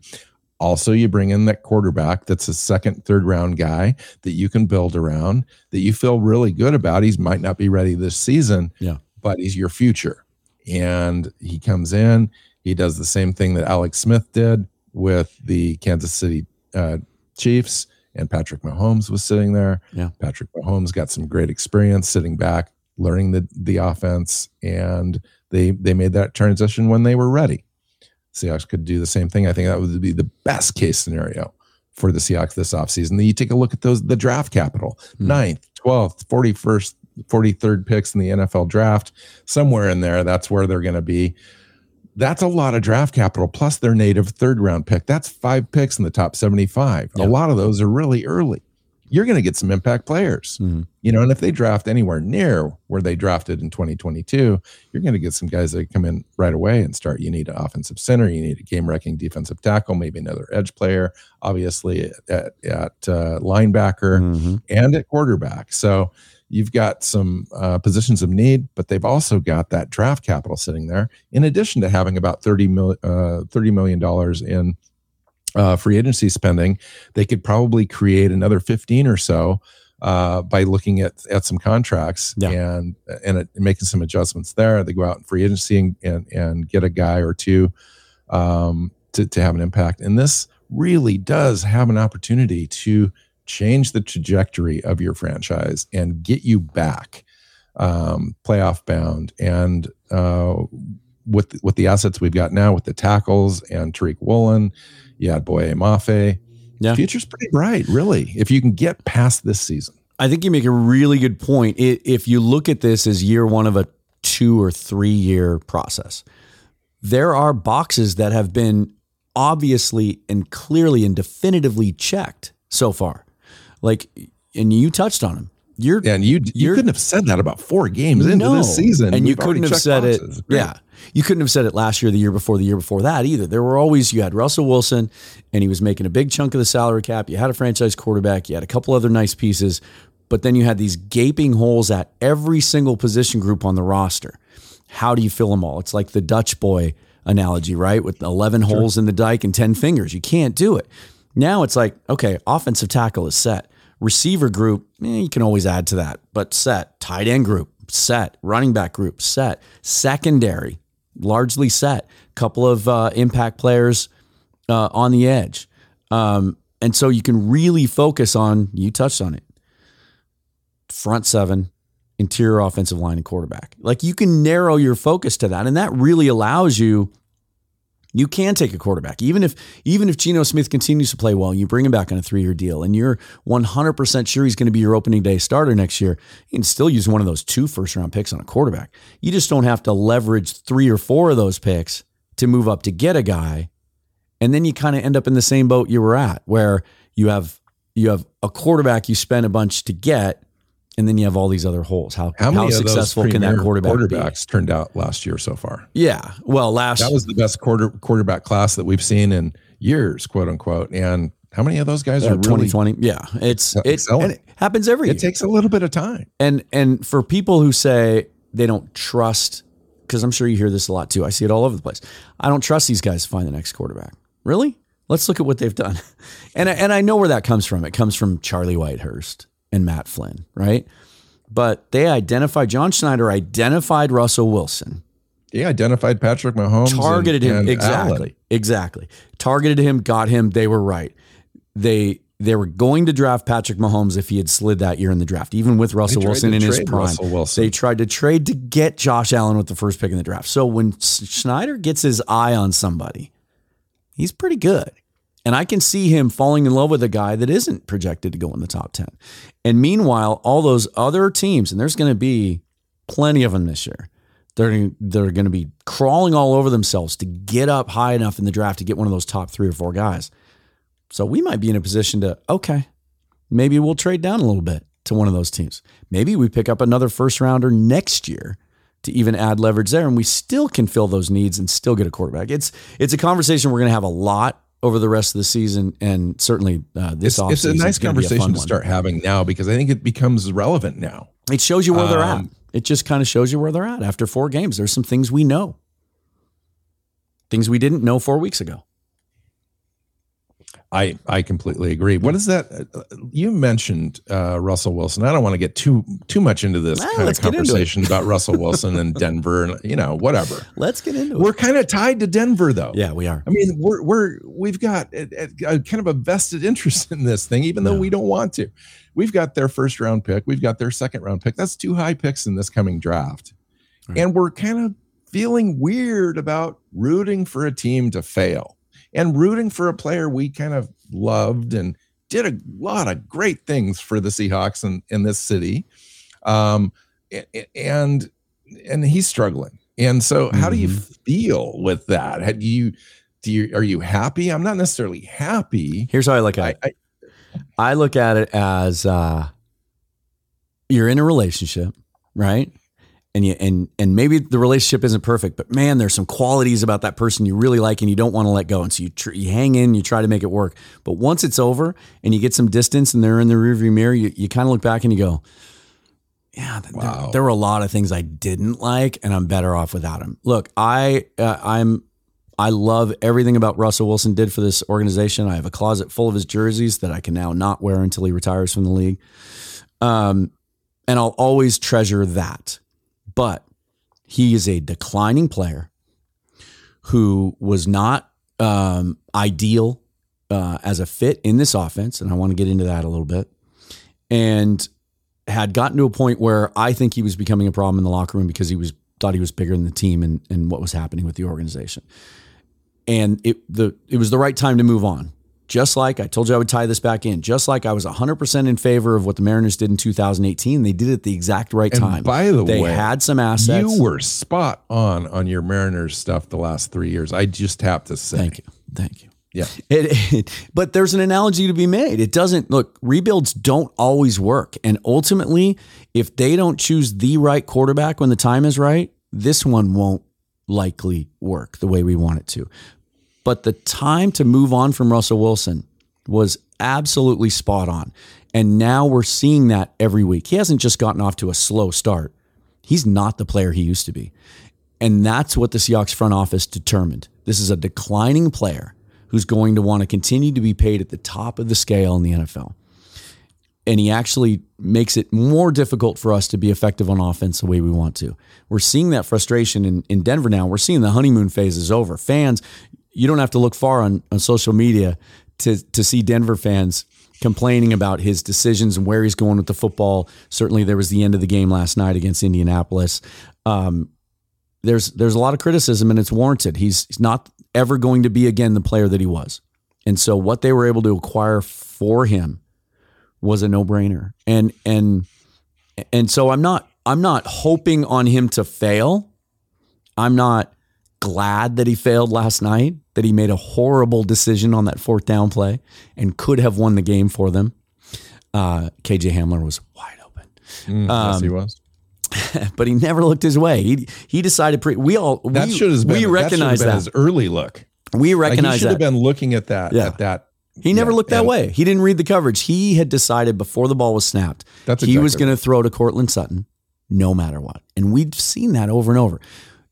Also, you bring in that quarterback that's a second, third round guy that you can build around, that you feel really good about. He might not be ready this season, yeah. but he's your future. And he comes in, he does the same thing that Alex Smith did with the Kansas City uh, Chiefs, and Patrick Mahomes was sitting there. Yeah. Patrick Mahomes got some great experience sitting back, learning the, the offense, and they they made that transition when they were ready. Seahawks could do the same thing. I think that would be the best case scenario for the Seahawks this offseason. Then you take a look at those the draft capital, mm. ninth, twelfth, forty-first, forty-third picks in the N F L draft. Somewhere in there, that's where they're going to be. That's a lot of draft capital, plus their native third-round pick. That's five picks in the top seventy-five. Yeah. A lot of those are really early. You're going to get some impact players, mm-hmm. you know, and if they draft anywhere near where they drafted in twenty twenty-two, you're going to get some guys that come in right away and start. You need an offensive center. You need a game-wrecking defensive tackle, maybe another edge player, obviously at, at uh, linebacker mm-hmm. and at quarterback. So you've got some uh, positions of need, but they've also got that draft capital sitting there in addition to having about thirty million dollars in Uh, free agency spending. They could probably create another fifteen or so uh, by looking at at some contracts yeah. and and it, making some adjustments there. They go out in free agency and and, and get a guy or two um, to, to have an impact. And this really does have an opportunity to change the trajectory of your franchise and get you back um, playoff bound. And uh, with with the assets we've got now, with the tackles and Tariq Woolen, you had Boye Mafe. Yeah. Future's pretty bright, really, if you can get past this season. I think you make a really good point. It, if you look at this as year one of a two or three year process, there are boxes that have been obviously and clearly and definitively checked so far. Like, and you touched on them. You're, and you you couldn't have said that about four games into no, this season. And you couldn't have said boxes. it. Great. Yeah. You couldn't have said it last year, the year before, the year before that either. There were always, you had Russell Wilson and he was making a big chunk of the salary cap. You had a franchise quarterback. You had a couple other nice pieces, but then you had these gaping holes at every single position group on the roster. How do you fill them all? It's like the Dutch boy analogy, right? With eleven sure. holes in the dike and ten fingers. You can't do it. Now it's like, okay, offensive tackle is set. Receiver group, eh, you can always add to that, but set. Tight end group, set. Running back group, set. Secondary, largely set. Couple of uh, impact players uh, on the edge. Um, and so you can really focus on, you touched on it, front seven, interior offensive line, and quarterback. Like, you can narrow your focus to that, and that really allows you, you can take a quarterback. Even if even if Geno Smith continues to play well, you bring him back on a three-year deal, and you're one hundred percent sure he's going to be your opening day starter next year, you can still use one of those two first-round picks on a quarterback. You just don't have to leverage three or four of those picks to move up to get a guy, and then you kind of end up in the same boat you were at, where you have you have a quarterback you spend a bunch to get, and then you have all these other holes. How how, how successful can that quarterback quarterbacks be? Turned out last year so far? Yeah. Well, last that was the best quarter quarterback class that we've seen in years, quote unquote. And how many of those guys are twenty twenty? Really, yeah, it's it's and it happens every year. It takes a little bit of time. And and for people who say they don't trust, because I'm sure you hear this a lot too. I see it all over the place. I don't trust these guys to find the next quarterback. Really? Let's look at what they've done. And I, and I know where that comes from. It comes from Charlie Whitehurst and Matt Flynn, right? But they identified, John Schneider identified Russell Wilson. He identified Patrick Mahomes. Targeted and, him, and exactly, Allen. exactly. Targeted him, got him, they were right. They they were going to draft Patrick Mahomes if he had slid that year in the draft, even with Russell Wilson in his prime. They tried to trade to get Josh Allen with the first pick in the draft. So when Schneider gets his eye on somebody, he's pretty good. And I can see him falling in love with a guy that isn't projected to go in the top ten. And meanwhile, all those other teams, and there's going to be plenty of them this year, they're, they're going to be crawling all over themselves to get up high enough in the draft to get one of those top three or four guys. So we might be in a position to, okay, maybe we'll trade down a little bit to one of those teams. Maybe we pick up another first rounder next year to even add leverage there, and we still can fill those needs and still get a quarterback. It's, it's a conversation we're going to have a lot over the rest of the season, and certainly uh, this offseason. It's a nice conversation to start having now, because I think it becomes relevant now. It shows you where um, they're at. It just kind of shows you where they're at. After four games, there's some things we know. Things we didn't know four weeks ago. I I completely agree. What is that? You mentioned uh, Russell Wilson. I don't want to get too too much into this nah, kind of conversation about Russell Wilson and Denver and, you know, whatever. Let's get into it. We're kind of tied to Denver, though. Yeah, we are. I mean, we're we're we've got a, a, a kind of a vested interest in this thing, even though no. we don't want to. We've got their first round pick. We've got their second round pick. That's two high picks in this coming draft, right. And we're kind of feeling weird about rooting for a team to fail. And rooting for a player we kind of loved and did a lot of great things for the Seahawks in, in this city. Um, and and he's struggling. And so how mm-hmm. do you feel with that? Had you, do you, are you happy? I'm not necessarily happy. Here's how I look at I, it. I, I look at it as uh, you're in a relationship, right? And you, and and maybe the relationship isn't perfect, but man, there's some qualities about that person you really like and you don't want to let go. And so you tr- you hang in, you try to make it work. But once it's over and you get some distance and they're in the rearview mirror, you, you kind of look back and you go, yeah, th- wow. there, there were a lot of things I didn't like, and I'm better off without him. Look, I uh, I'm I love everything about Russell Wilson did for this organization. I have a closet full of his jerseys that I can now not wear until he retires from the league. Um, and I'll always treasure that. But he is a declining player who was not um, ideal uh, as a fit in this offense. And I want to get into that a little bit. And had gotten to a point where I think he was becoming a problem in the locker room because he was thought he was bigger than the team and, and what was happening with the organization. And it the it was the right time to move on. Just like I told you I would tie this back in, just like I was one hundred percent in favor of what the Mariners did in two thousand eighteen, they did it at the exact right time. And by the way, they had some assets. You were spot on on your Mariners stuff the last three years. I just have to say. Thank you. Thank you. Yeah. It, it, but there's an analogy to be made. It doesn't, look, rebuilds don't always work. And ultimately, if they don't choose the right quarterback when the time is right, this one won't likely work the way we want it to. But the time to move on from Russell Wilson was absolutely spot on. And now we're seeing that every week. He hasn't just gotten off to a slow start. He's not the player he used to be. And that's what the Seahawks front office determined. This is a declining player who's going to want to continue to be paid at the top of the scale in the N F L. and he actually makes it more difficult for us to be effective on offense the way we want to. We're seeing that frustration in, in Denver now. We're seeing the honeymoon phase is over. Fans, you don't have to look far on, on social media to to see Denver fans complaining about his decisions and where he's going with the football. Certainly there was the end of the game last night against Indianapolis. Um, there's there's a lot of criticism, and it's warranted. He's, he's not ever going to be again the player that he was. And so what they were able to acquire for him was a no-brainer. And and and so I'm not I'm not hoping on him to fail. I'm not glad that he failed last night, that he made a horrible decision on that fourth down play and could have won the game for them. Uh, K J Hamler was wide open. Mm, um, yes, he was. But he never looked his way. He he decided pre- we all that we, should have been, we recognize that, that. His early look. We recognize like he should that. Have been looking at that yeah. at that. He never yeah, looked that way. He didn't read the coverage. He had decided before the ball was snapped, that's exactly he was going right. to throw to Cortland Sutton no matter what. And we've seen that over and over.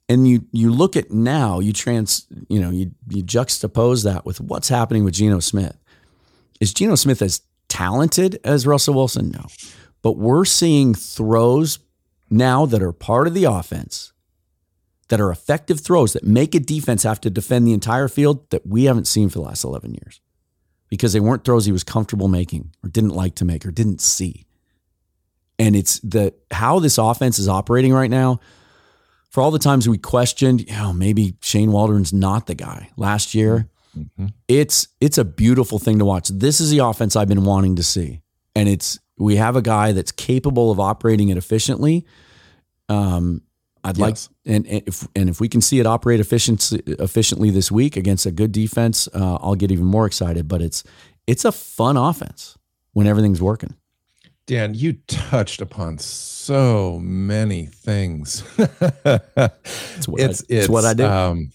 And you you look at now, you trans you know, you you juxtapose that with what's happening with Geno Smith. Is Geno Smith as talented as Russell Wilson? No. But we're seeing throws now that are part of the offense, that are effective throws that make a defense have to defend the entire field that we haven't seen for the last eleven years because they weren't throws he was comfortable making or didn't like to make or didn't see. And it's the how this offense is operating right now. For all the times we questioned, you know, maybe Shane Waldron's not the guy last year. Mm-hmm. It's it's a beautiful thing to watch. This is the offense I've been wanting to see. And it's we have a guy that's capable of operating it efficiently. Um I'd yes. like, and, and if and if we can see it operate efficiency, efficiently this week against a good defense, uh, I'll get even more excited. But it's it's a fun offense when everything's working. Dan, you touched upon so many things. it's, what it's, I, it's, it's what I do. Um,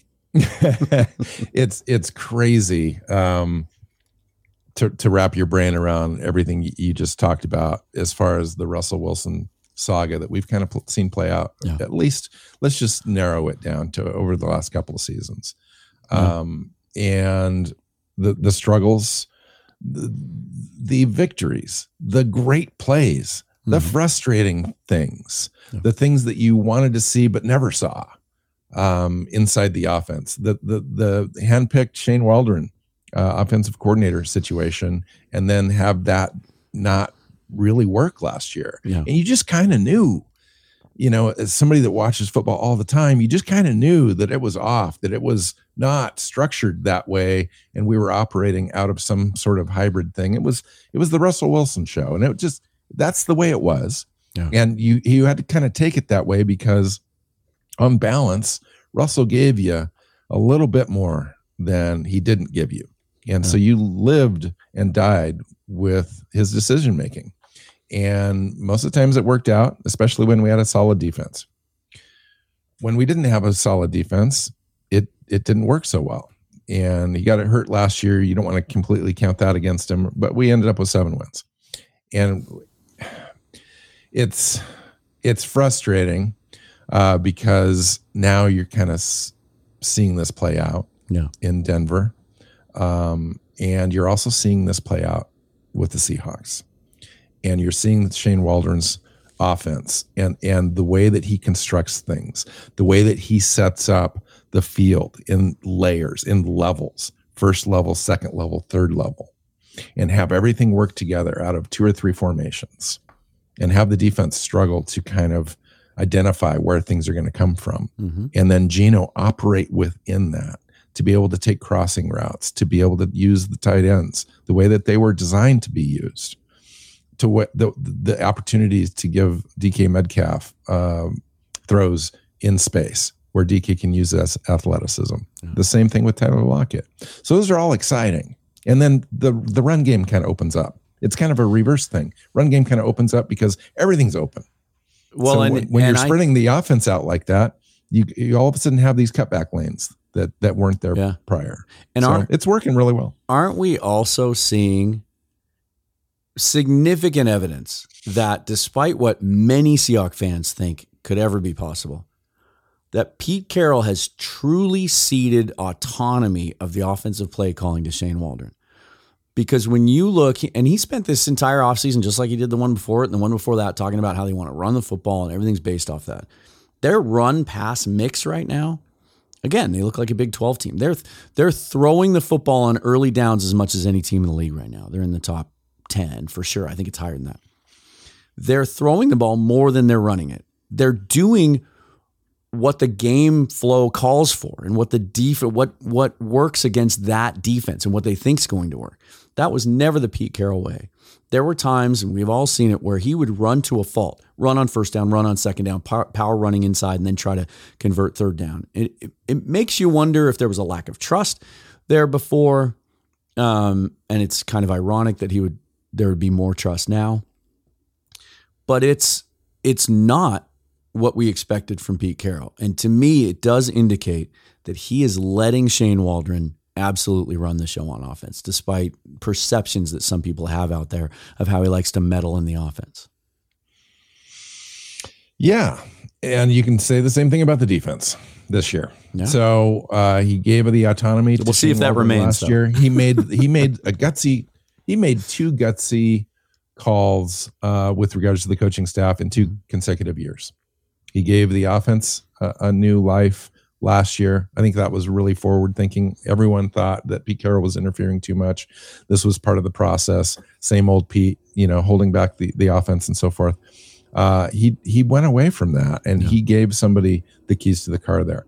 it's it's crazy um, to to wrap your brain around everything you just talked about as far as the Russell Wilson saga that we've kind of seen play out. Yeah. At least let's just narrow it down to over the last couple of seasons. Yeah. Um, and the, the struggles, the, the victories, the great plays, mm-hmm. the frustrating things, yeah. the things that you wanted to see, but never saw, um, inside the offense, the, the, the handpicked Shane Waldron, uh, offensive coordinator situation, and then have that not really work last year. Yeah. And you just kind of knew, you know, as somebody that watches football all the time, you just kind of knew that it was off, that it was not structured that way. And we were operating out of some sort of hybrid thing. It was, it was the Russell Wilson show. And it just, that's the way it was. Yeah. And you, you had to kind of take it that way because on balance, Russell gave you a little bit more than he didn't give you. And yeah. so you lived and died with his decision-making. And most of the times it worked out, especially when we had a solid defense. When we didn't have a solid defense, it it didn't work so well. And he got it hurt last year. You don't want to completely count that against him, but we ended up with seven wins. And it's it's frustrating uh, because now you're kind of seeing this play out yeah. in Denver. Um, and you're also seeing this play out with the Seahawks. And you're seeing Shane Waldron's offense and, and the way that he constructs things, the way that he sets up the field in layers, in levels, first level, second level, third level, and have everything work together out of two or three formations and have the defense struggle to kind of identify where things are going to come from. Mm-hmm. And then Geno operate within that to be able to take crossing routes, to be able to use the tight ends the way that they were designed to be used. To what the the opportunities to give D K Metcalf um, throws in space where D K can use as athleticism. Yeah. The same thing with Tyler Lockett. So those are all exciting. And then the the run game kind of opens up. It's kind of a reverse thing. Run game kind of opens up because everything's open. Well, so and, when, when and you're spreading I, the offense out like that, you you all of a sudden have these cutback lanes that that weren't there yeah. prior. And so aren't, it's working really well. Aren't we also seeing significant evidence that despite what many Seahawks fans think could ever be possible, that Pete Carroll has truly ceded autonomy of the offensive play calling to Shane Waldron. Because when you look, and he spent this entire offseason, just like he did the one before it and the one before that, talking about how they want to run the football and everything's based off that. Their run-pass mix right now, again, they look like a Big twelve team. They're they're throwing the football on early downs as much as any team in the league right now. They're in the top ten for sure. I think it's higher than that. They're throwing the ball more than they're running it. They're doing what the game flow calls for and what the def- what what works against that defense and what they think is going to work. That was never the Pete Carroll way. There were times, and we've all seen it, where he would run to a fault, run on first down, run on second down, power, power running inside, and then try to convert third down. It, it, it makes you wonder if there was a lack of trust there before, um, and it's kind of ironic that he would there would be more trust now. But it's it's not what we expected from Pete Carroll. And to me, it does indicate that he is letting Shane Waldron absolutely run the show on offense, despite perceptions that some people have out there of how he likes to meddle in the offense. Yeah. And you can say the same thing about the defense this year. Yeah. So uh, he gave the autonomy. We'll see if that remains. Last year, he made, he made a gutsy, he made two gutsy calls uh, with regards to the coaching staff in two consecutive years. He gave the offense a, a new life last year. I think that was really forward thinking. Everyone thought that Pete Carroll was interfering too much. This was part of the process. Same old Pete, you know, holding back the, the offense and so forth. Uh, he, he went away from that and yeah. he gave somebody the keys to the car there.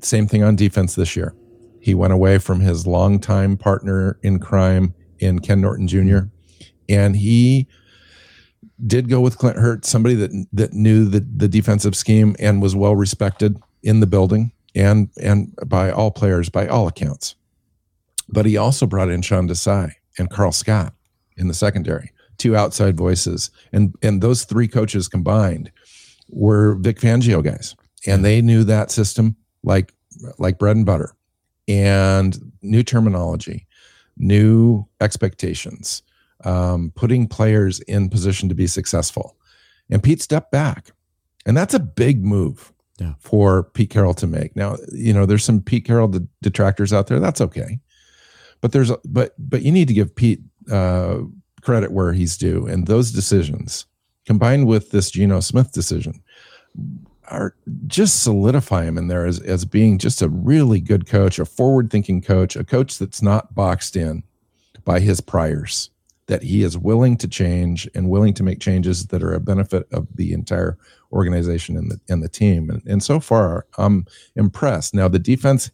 Same thing on defense this year. He went away from his longtime partner in crime in Ken Norton Junior And he did go with Clint Hurt, somebody that, that knew the, the defensive scheme and was well respected in the building. And and by all players, by all accounts. But he also brought in Sean Desai and Carl Scott in the secondary, two outside voices. And and those three coaches combined were Vic Fangio guys. And they knew that system like like bread and butter. And new terminology, new expectations, um, putting players in position to be successful. And Pete stepped back. And that's a big move. Yeah. For Pete Carroll to make. Now, you know, there's some Pete Carroll de- detractors out there. That's okay. But there's, a, but, but you need to give Pete uh, credit where he's due. And those decisions combined with this Geno Smith decision are just solidify him in there as, as being just a really good coach, a forward thinking coach, a coach that's not boxed in by his priors, that he is willing to change and willing to make changes that are a benefit of the entire organization and the and the team. And, and so far, I'm impressed. Now, the defense,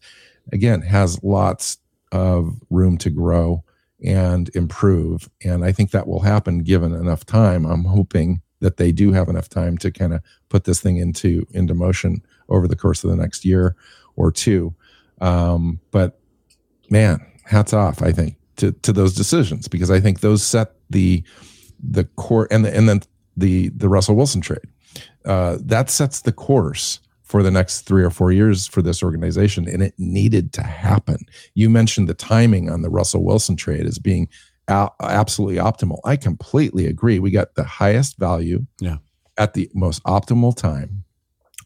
again, has lots of room to grow and improve. And I think that will happen given enough time. I'm hoping that they do have enough time to kind of put this thing into, into motion over the course of the next year or two. Um, but, man, hats off, I think, to, to those decisions, because I think those set the the core and the, and then the the Russell Wilson trade. Uh, that sets the course for the next three or four years for this organization, and it needed to happen. You mentioned the timing on the Russell Wilson trade as being al- absolutely optimal. I completely agree. We got the highest value yeah. at the most optimal time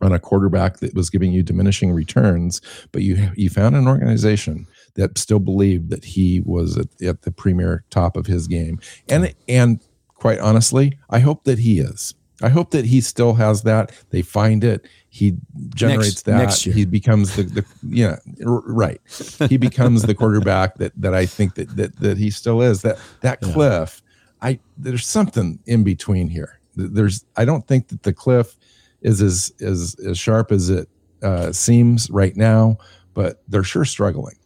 on a quarterback that was giving you diminishing returns, but you you found an organization that still believed that he was at, at the premier top of his game. And and quite honestly, I hope that he is. I hope that he still has that. They find it. He generates next, that. Next year. He becomes the, the yeah, right. He becomes the quarterback that that I think that that, that he still is. That that cliff, yeah. I there's something in between here. There's I don't think that the cliff is as as, as sharp as it uh, seems right now, but they're sure struggling.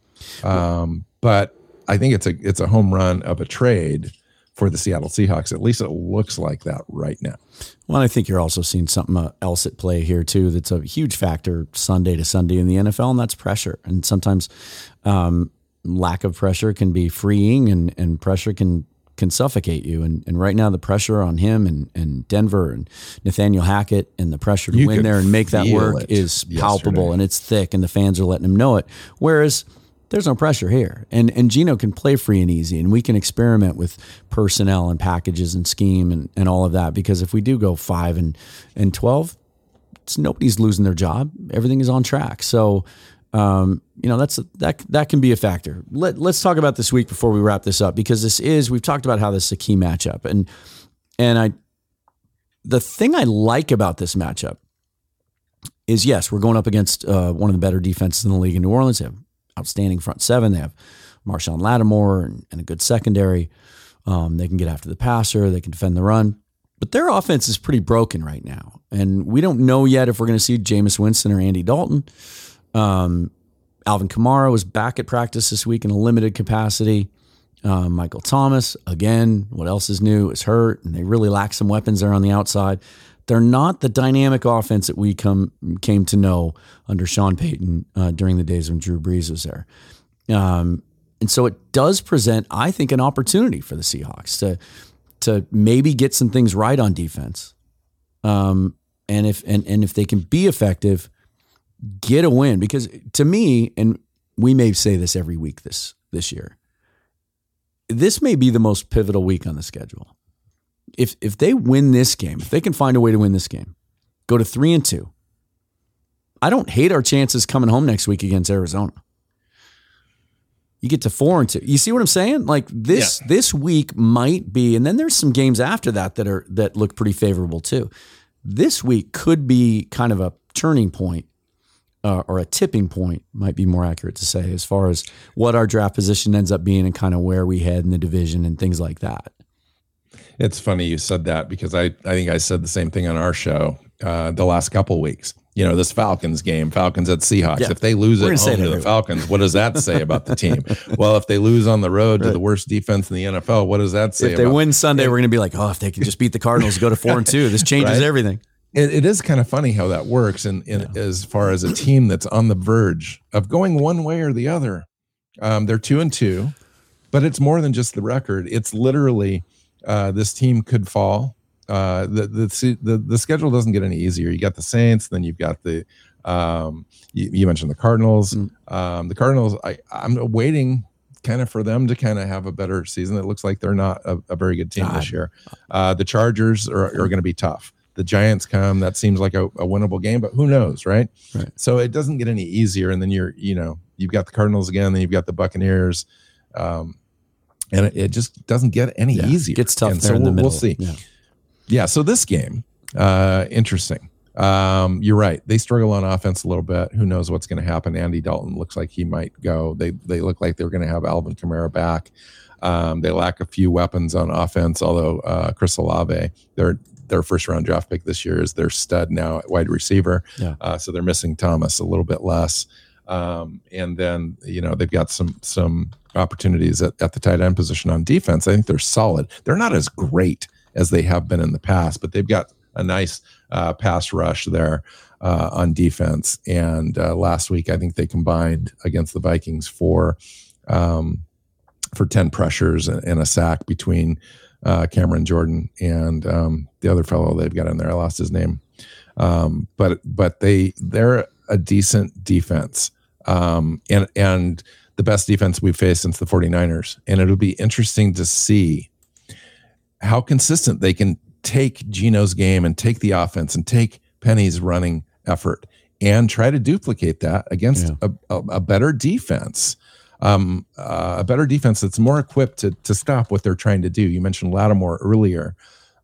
Um, but I think it's a it's a home run of a trade for the Seattle Seahawks. At least it looks like that right now. Well, I think you're also seeing something else at play here too that's a huge factor Sunday to Sunday in the N F L, and that's pressure. And sometimes um, lack of pressure can be freeing, and, and pressure can can suffocate you. And, and right now the pressure on him and, and Denver and Nathaniel Hackett and the pressure to you win there and make that work is palpable yesterday. And it's thick, and the fans are letting him know it. Whereas there's no pressure here. And and Geno can play free and easy, and we can experiment with personnel and packages and scheme and, and all of that, because if we do go five and, and twelve, it's nobody's losing their job. Everything is on track. So Um, you know, that's a, that that can be a factor. Let, let's talk about this week before we wrap this up, because this is, we've talked about how this is a key matchup. And and I the thing I like about this matchup is, yes, we're going up against uh, one of the better defenses in the league in New Orleans. They have outstanding front seven. They have Marshon Lattimore and, and a good secondary. Um, they can get after the passer. They can defend the run. But their offense is pretty broken right now. And we don't know yet if we're going to see Jameis Winston or Andy Dalton. Um, Alvin Kamara was back at practice this week in a limited capacity. Uh, Michael Thomas, again, what else is new, is hurt. And they really lack some weapons there on the outside. They're not the dynamic offense that we come came to know under Sean Payton uh, during the days when Drew Brees was there. Um, and so it does present, I think, an opportunity for the Seahawks to to maybe get some things right on defense. Um, and if and, and if they can be effective, get a win. Because to me, and we may say this every week this this year, this may be the most pivotal week on the schedule. If if they win this game, if they can find a way to win this game, go to three and two, I don't hate our chances coming home next week against Arizona. You get to four and two. You see what I'm saying? Like this, yeah. This week might be, and then there's some games after that that are that look pretty favorable too. This week could be kind of a turning point uh, or a tipping point, might be more accurate to say, as far as what our draft position ends up being and kind of where we head in the division and things like that. It's funny you said that, because I, I think I said the same thing on our show uh, the last couple weeks. You know, this Falcons game, Falcons at Seahawks. Yeah. If they lose at home to everywhere. The Falcons, what does that say about the team? Well, if they lose on the road right. to the worst defense in the N F L, what does that say? If they about- win Sunday, we're going to be like, oh, if they can just beat the Cardinals, go to four and two, this changes right? everything. It, it is kind of funny how that works. And yeah. as far as a team that's on the verge of going one way or the other, um, they're two and two, but it's more than just the record. It's literally uh, this team could fall. Uh, the, the the the schedule doesn't get any easier. You got the Saints, then you've got the um, you, you mentioned the Cardinals. Mm. Um, the Cardinals, I I'm waiting kind of for them to kind of have a better season. It looks like they're not a, a very good team God. this year. Uh, the Chargers are are going to be tough. The Giants come. That seems like a, a winnable game, but who knows, right? right? So it doesn't get any easier. And then you're you know you've got the Cardinals again. Then you've got the Buccaneers. Um, and it, it just doesn't get any yeah, easier. It gets tough. And there so in the we'll, middle. We'll see. Yeah. Yeah, so this game, uh, interesting. Um, you're right. They struggle on offense a little bit. Who knows what's going to happen? Andy Dalton looks like he might go. They they look like they're going to have Alvin Kamara back. Um, they lack a few weapons on offense, although uh, Chris Olave, their their first round draft pick this year, is their stud now at wide receiver. Yeah. Uh, so they're missing Thomas a little bit less. Um, and then, you know, they've got some some opportunities at, at the tight end position on defense. I think they're solid. They're not as great as they have been in the past, but they've got a nice uh, pass rush there uh, on defense. And uh, last week, I think they combined against the Vikings for um, for ten pressures and, and a sack between uh, Cameron Jordan and um, the other fellow they've got in there. I lost his name, um, but but they they're a decent defense, um, and and the best defense we've faced since the 49ers. And it'll be interesting to see how consistent they can take Geno's game and take the offense and take Penny's running effort and try to duplicate that against yeah. a, a, a better defense, um, uh, a better defense that's more equipped to to stop what they're trying to do. You mentioned Lattimore earlier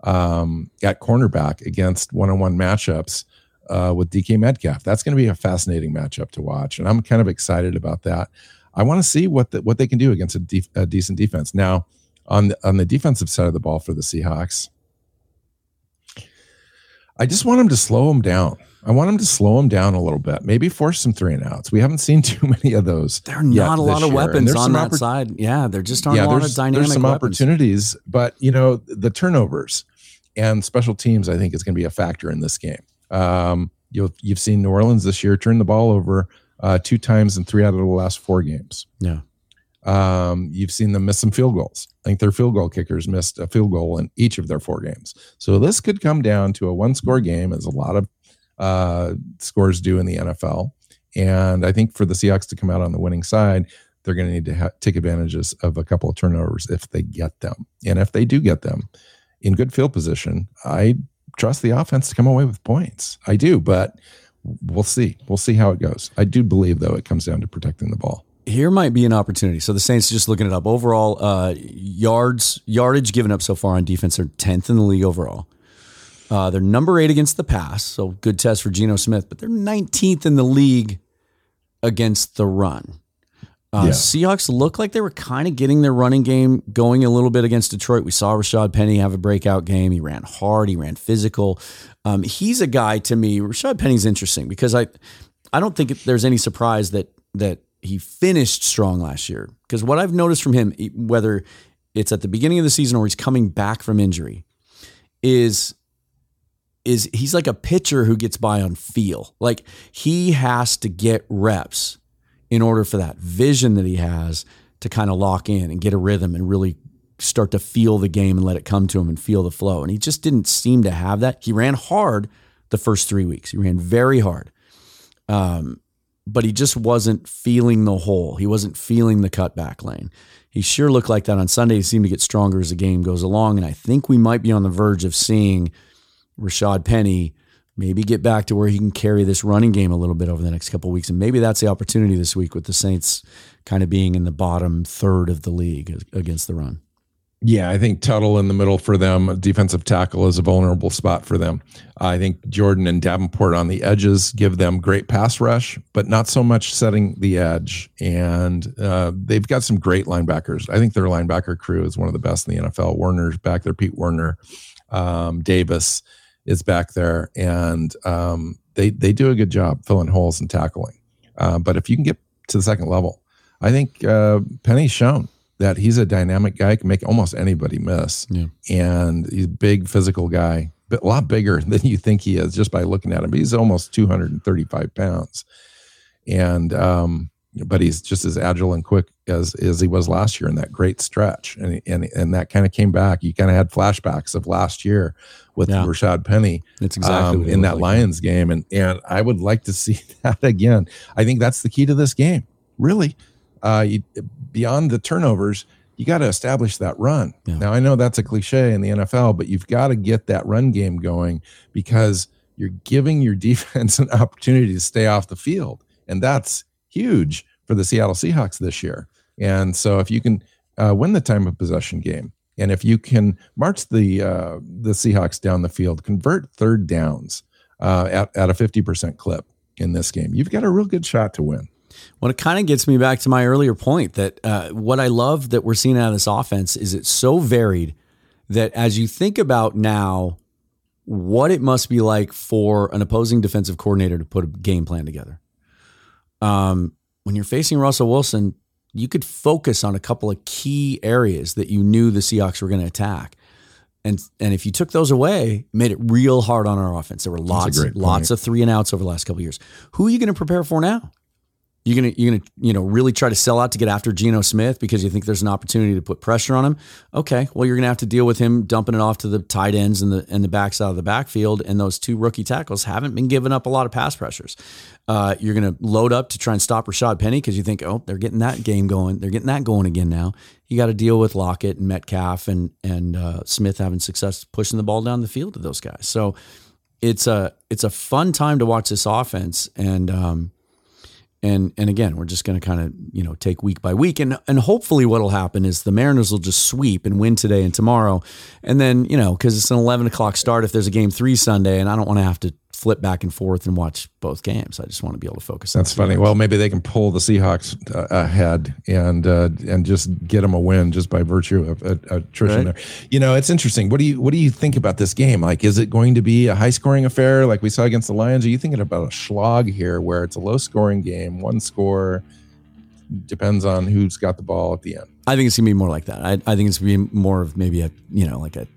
um, at cornerback against one-on-one matchups uh, with D K Metcalf. That's going to be a fascinating matchup to watch, and I'm kind of excited about that. I want to see what the, what they can do against a, def- a decent defense. Now, On the, on the defensive side of the ball for the Seahawks, I just want them to slow them down. I want them to slow them down a little bit. Maybe force some three and outs. We haven't seen too many of those. There are not a lot of weapons on that oppor- side. Yeah, there just aren't yeah, a lot of dynamic There's some weapons. opportunities, but you know the turnovers and special teams, I think, is going to be a factor in this game. Um, you've you've seen New Orleans this year turn the ball over uh, two times in three out of the last four games. Yeah. Um, you've seen them miss some field goals. I think their field goal kickers missed a field goal in each of their four games. So this could come down to a one-score game, as a lot of uh, scores do in the N F L. And I think for the Seahawks to come out on the winning side, they're going to need to ha- take advantages of a couple of turnovers if they get them. And if they do get them in good field position, I trust the offense to come away with points. I do, but we'll see. We'll see how it goes. I do believe, though, it comes down to protecting the ball. Here might be an opportunity. So the Saints, just looking it up, overall uh, yards, yardage given up so far on defense are tenth in the league overall. Uh, they're number eight against the pass, so good test for Geno Smith, but they're nineteenth in the league against the run. Uh, yeah. Seahawks look like they were kind of getting their running game going a little bit against Detroit. We saw Rashad Penny have a breakout game. He ran hard. He ran physical. Um, he's a guy to me. Rashad Penny's interesting because I, I don't think there's any surprise that that he finished strong last year. Because what I've noticed from him, whether it's at the beginning of the season or he's coming back from injury, is is he's like a pitcher who gets by on feel. Like he has to get reps in order for that vision that he has to kind of lock in and get a rhythm and really start to feel the game and let it come to him and feel the flow. And he just didn't seem to have that. He ran hard the first three weeks. He ran very hard. Um, but he just wasn't feeling the hole. He wasn't feeling the cutback lane. He sure looked like that on Sunday. He seemed to get stronger as the game goes along. And I think we might be on the verge of seeing Rashad Penny maybe get back to where he can carry this running game a little bit over the next couple of weeks. And maybe that's the opportunity this week with the Saints kind of being in the bottom third of the league against the run. Yeah, I think Tuttle in the middle for them, a defensive tackle is a vulnerable spot for them. I think Jordan and Davenport on the edges give them great pass rush, but not so much setting the edge. And uh, they've got some great linebackers. I think their linebacker crew is one of the best in the N F L. Werner's back there, Pete Werner, um, Davis is back there, and um, they they do a good job filling holes and tackling. Uh, but if you can get to the second level, I think uh, Penny's shown that he's a dynamic guy, can make almost anybody miss. Yeah. And he's a big physical guy, but a lot bigger than you think he is just by looking at him. He's almost two hundred thirty-five pounds. And um, but he's just as agile and quick as, as he was last year in that great stretch. And and and that kind of came back. You kind of had flashbacks of last year with yeah. Rashad Penny that's exactly um, in that like Lions that. game. And, and I would like to see that again. I think that's the key to this game, really. Uh, you, beyond the turnovers, you got to establish that run. Yeah. Now, I know that's a cliche in the N F L, but you've got to get that run game going because you're giving your defense an opportunity to stay off the field. And that's huge for the Seattle Seahawks this year. And so if you can uh, win the time of possession game, and if you can march the uh, the Seahawks down the field, convert third downs uh, at, at a fifty percent clip in this game, you've got a real good shot to win. Well, it kind of gets me back to my earlier point that uh, what I love that we're seeing out of this offense is it's so varied that as you think about now what it must be like for an opposing defensive coordinator to put a game plan together. Um, when you're facing Russell Wilson, you could focus on a couple of key areas that you knew the Seahawks were going to attack. And and if you took those away, made it real hard on our offense. There were lots lots of three and outs over the last couple of years. Who are you going to prepare for now? You're going to you're going to, you know, really try to sell out to get after Geno Smith because you think there's an opportunity to put pressure on him. Okay, well, you're going to have to deal with him dumping it off to the tight ends and the and the backs out of the backfield, and those two rookie tackles haven't been giving up a lot of pass pressures. Uh, you're going to load up to try and stop Rashad Penny because you think, oh, they're getting that game going. They're getting that going again now. You got to deal with Lockett and Metcalf and and uh, Smith having success pushing the ball down the field to those guys. So it's a it's a fun time to watch this offense, and um, And and again, we're just going to kind of, you know, take week by week. And and hopefully what will happen is the Mariners will just sweep and win today and tomorrow. And then, you know, because it's an eleven o'clock start if there's a game three Sunday, and I don't want to have to flip back and forth and watch both games. I just want to be able to focus on that. That's funny. Well, maybe they can pull the Seahawks uh, ahead and uh, and just get them a win just by virtue of uh, attrition. Right. There. You know, it's interesting. What do you what do you think about this game? Like, is it going to be a high scoring affair like we saw against the Lions? Are you thinking about a slog here where it's a low scoring game, one score, depends on who's got the ball at the end? I think it's gonna be more like that. I, I think it's gonna be more of maybe a you know like a.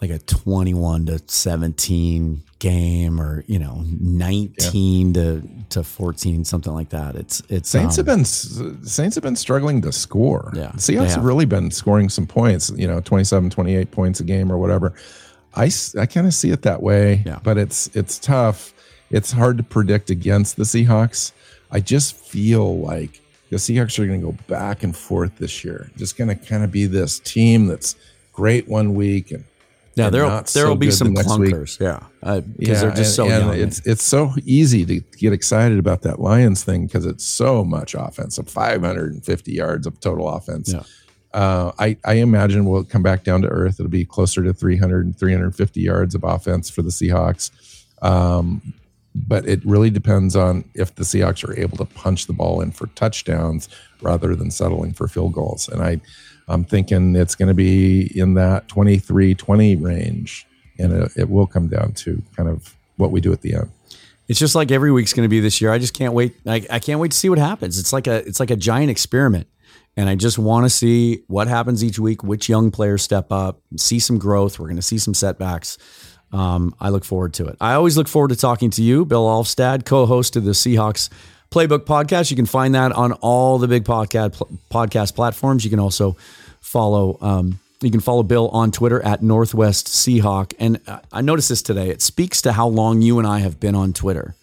like a twenty-one to seventeen game, or, you know, nineteen yeah. to, to fourteen, something like that. It's, it's Saints um, have been, Saints have been struggling to score. Yeah. Seahawks have really been scoring some points, you know, twenty-seven, twenty-eight points a game or whatever. I, I kind of see it that way, yeah. but it's, it's tough. It's hard to predict against the Seahawks. I just feel like the Seahawks are going to go back and forth this year. Just going to kind of be this team that's great one week and Yeah, there there will be some clunkers. Yeah, because yeah, they're just and, so and young. It's it's so easy to get excited about that Lions thing because it's so much offense. So five hundred fifty yards of total offense. Yeah. Uh, I, I imagine we'll come back down to earth. It'll be closer to three hundred and three hundred fifty yards of offense for the Seahawks. Um, but it really depends on if the Seahawks are able to punch the ball in for touchdowns rather than settling for field goals. And I, I'm thinking it's going to be in that twenty-three twenty range. And it, it will come down to kind of what we do at the end. It's just like every week's going to be this year. I just can't wait. I, I can't wait to see what happens. It's like a, it's like a giant experiment. And I just want to see what happens each week, which young players step up, see some growth. We're going to see some setbacks. Um, I look forward to it. I always look forward to talking to you, Bill Alvstad, co-host of the Seahawks Playbook Podcast. You can find that on all the big podcast podcast platforms. You can also follow um, you can follow Bill on Twitter at Northwest Seahawk. And I noticed this today. It speaks to how long you and I have been on Twitter,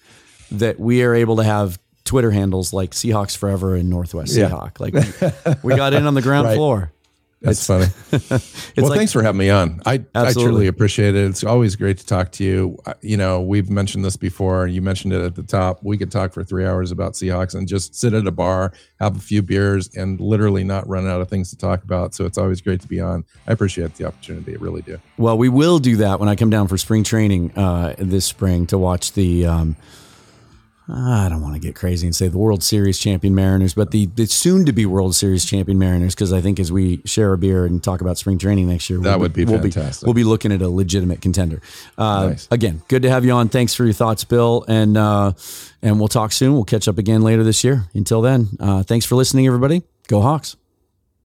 that we are able to have Twitter handles like Seahawks Forever and Northwest Seahawk. Yeah. Like we got in on the ground right. floor. That's it's, funny. Well, like, thanks for having me on. I, I truly appreciate it. It's always great to talk to you. You know, we've mentioned this before. You mentioned it at the top. We could talk for three hours about Seahawks and just sit at a bar, have a few beers, and literally not run out of things to talk about. So it's always great to be on. I appreciate the opportunity. I really do. Well, we will do that when I come down for spring training uh, this spring to watch the um, I don't want to get crazy and say the World Series champion Mariners, but the, the soon-to-be World Series champion Mariners, because I think as we share a beer and talk about spring training next year, that we'll would be, be we'll fantastic. Be, we'll be looking at a legitimate contender. Uh, nice. Again, good to have you on. Thanks for your thoughts, Bill, and uh, and we'll talk soon. We'll catch up again later this year. Until then, uh, thanks for listening, everybody. Go Hawks.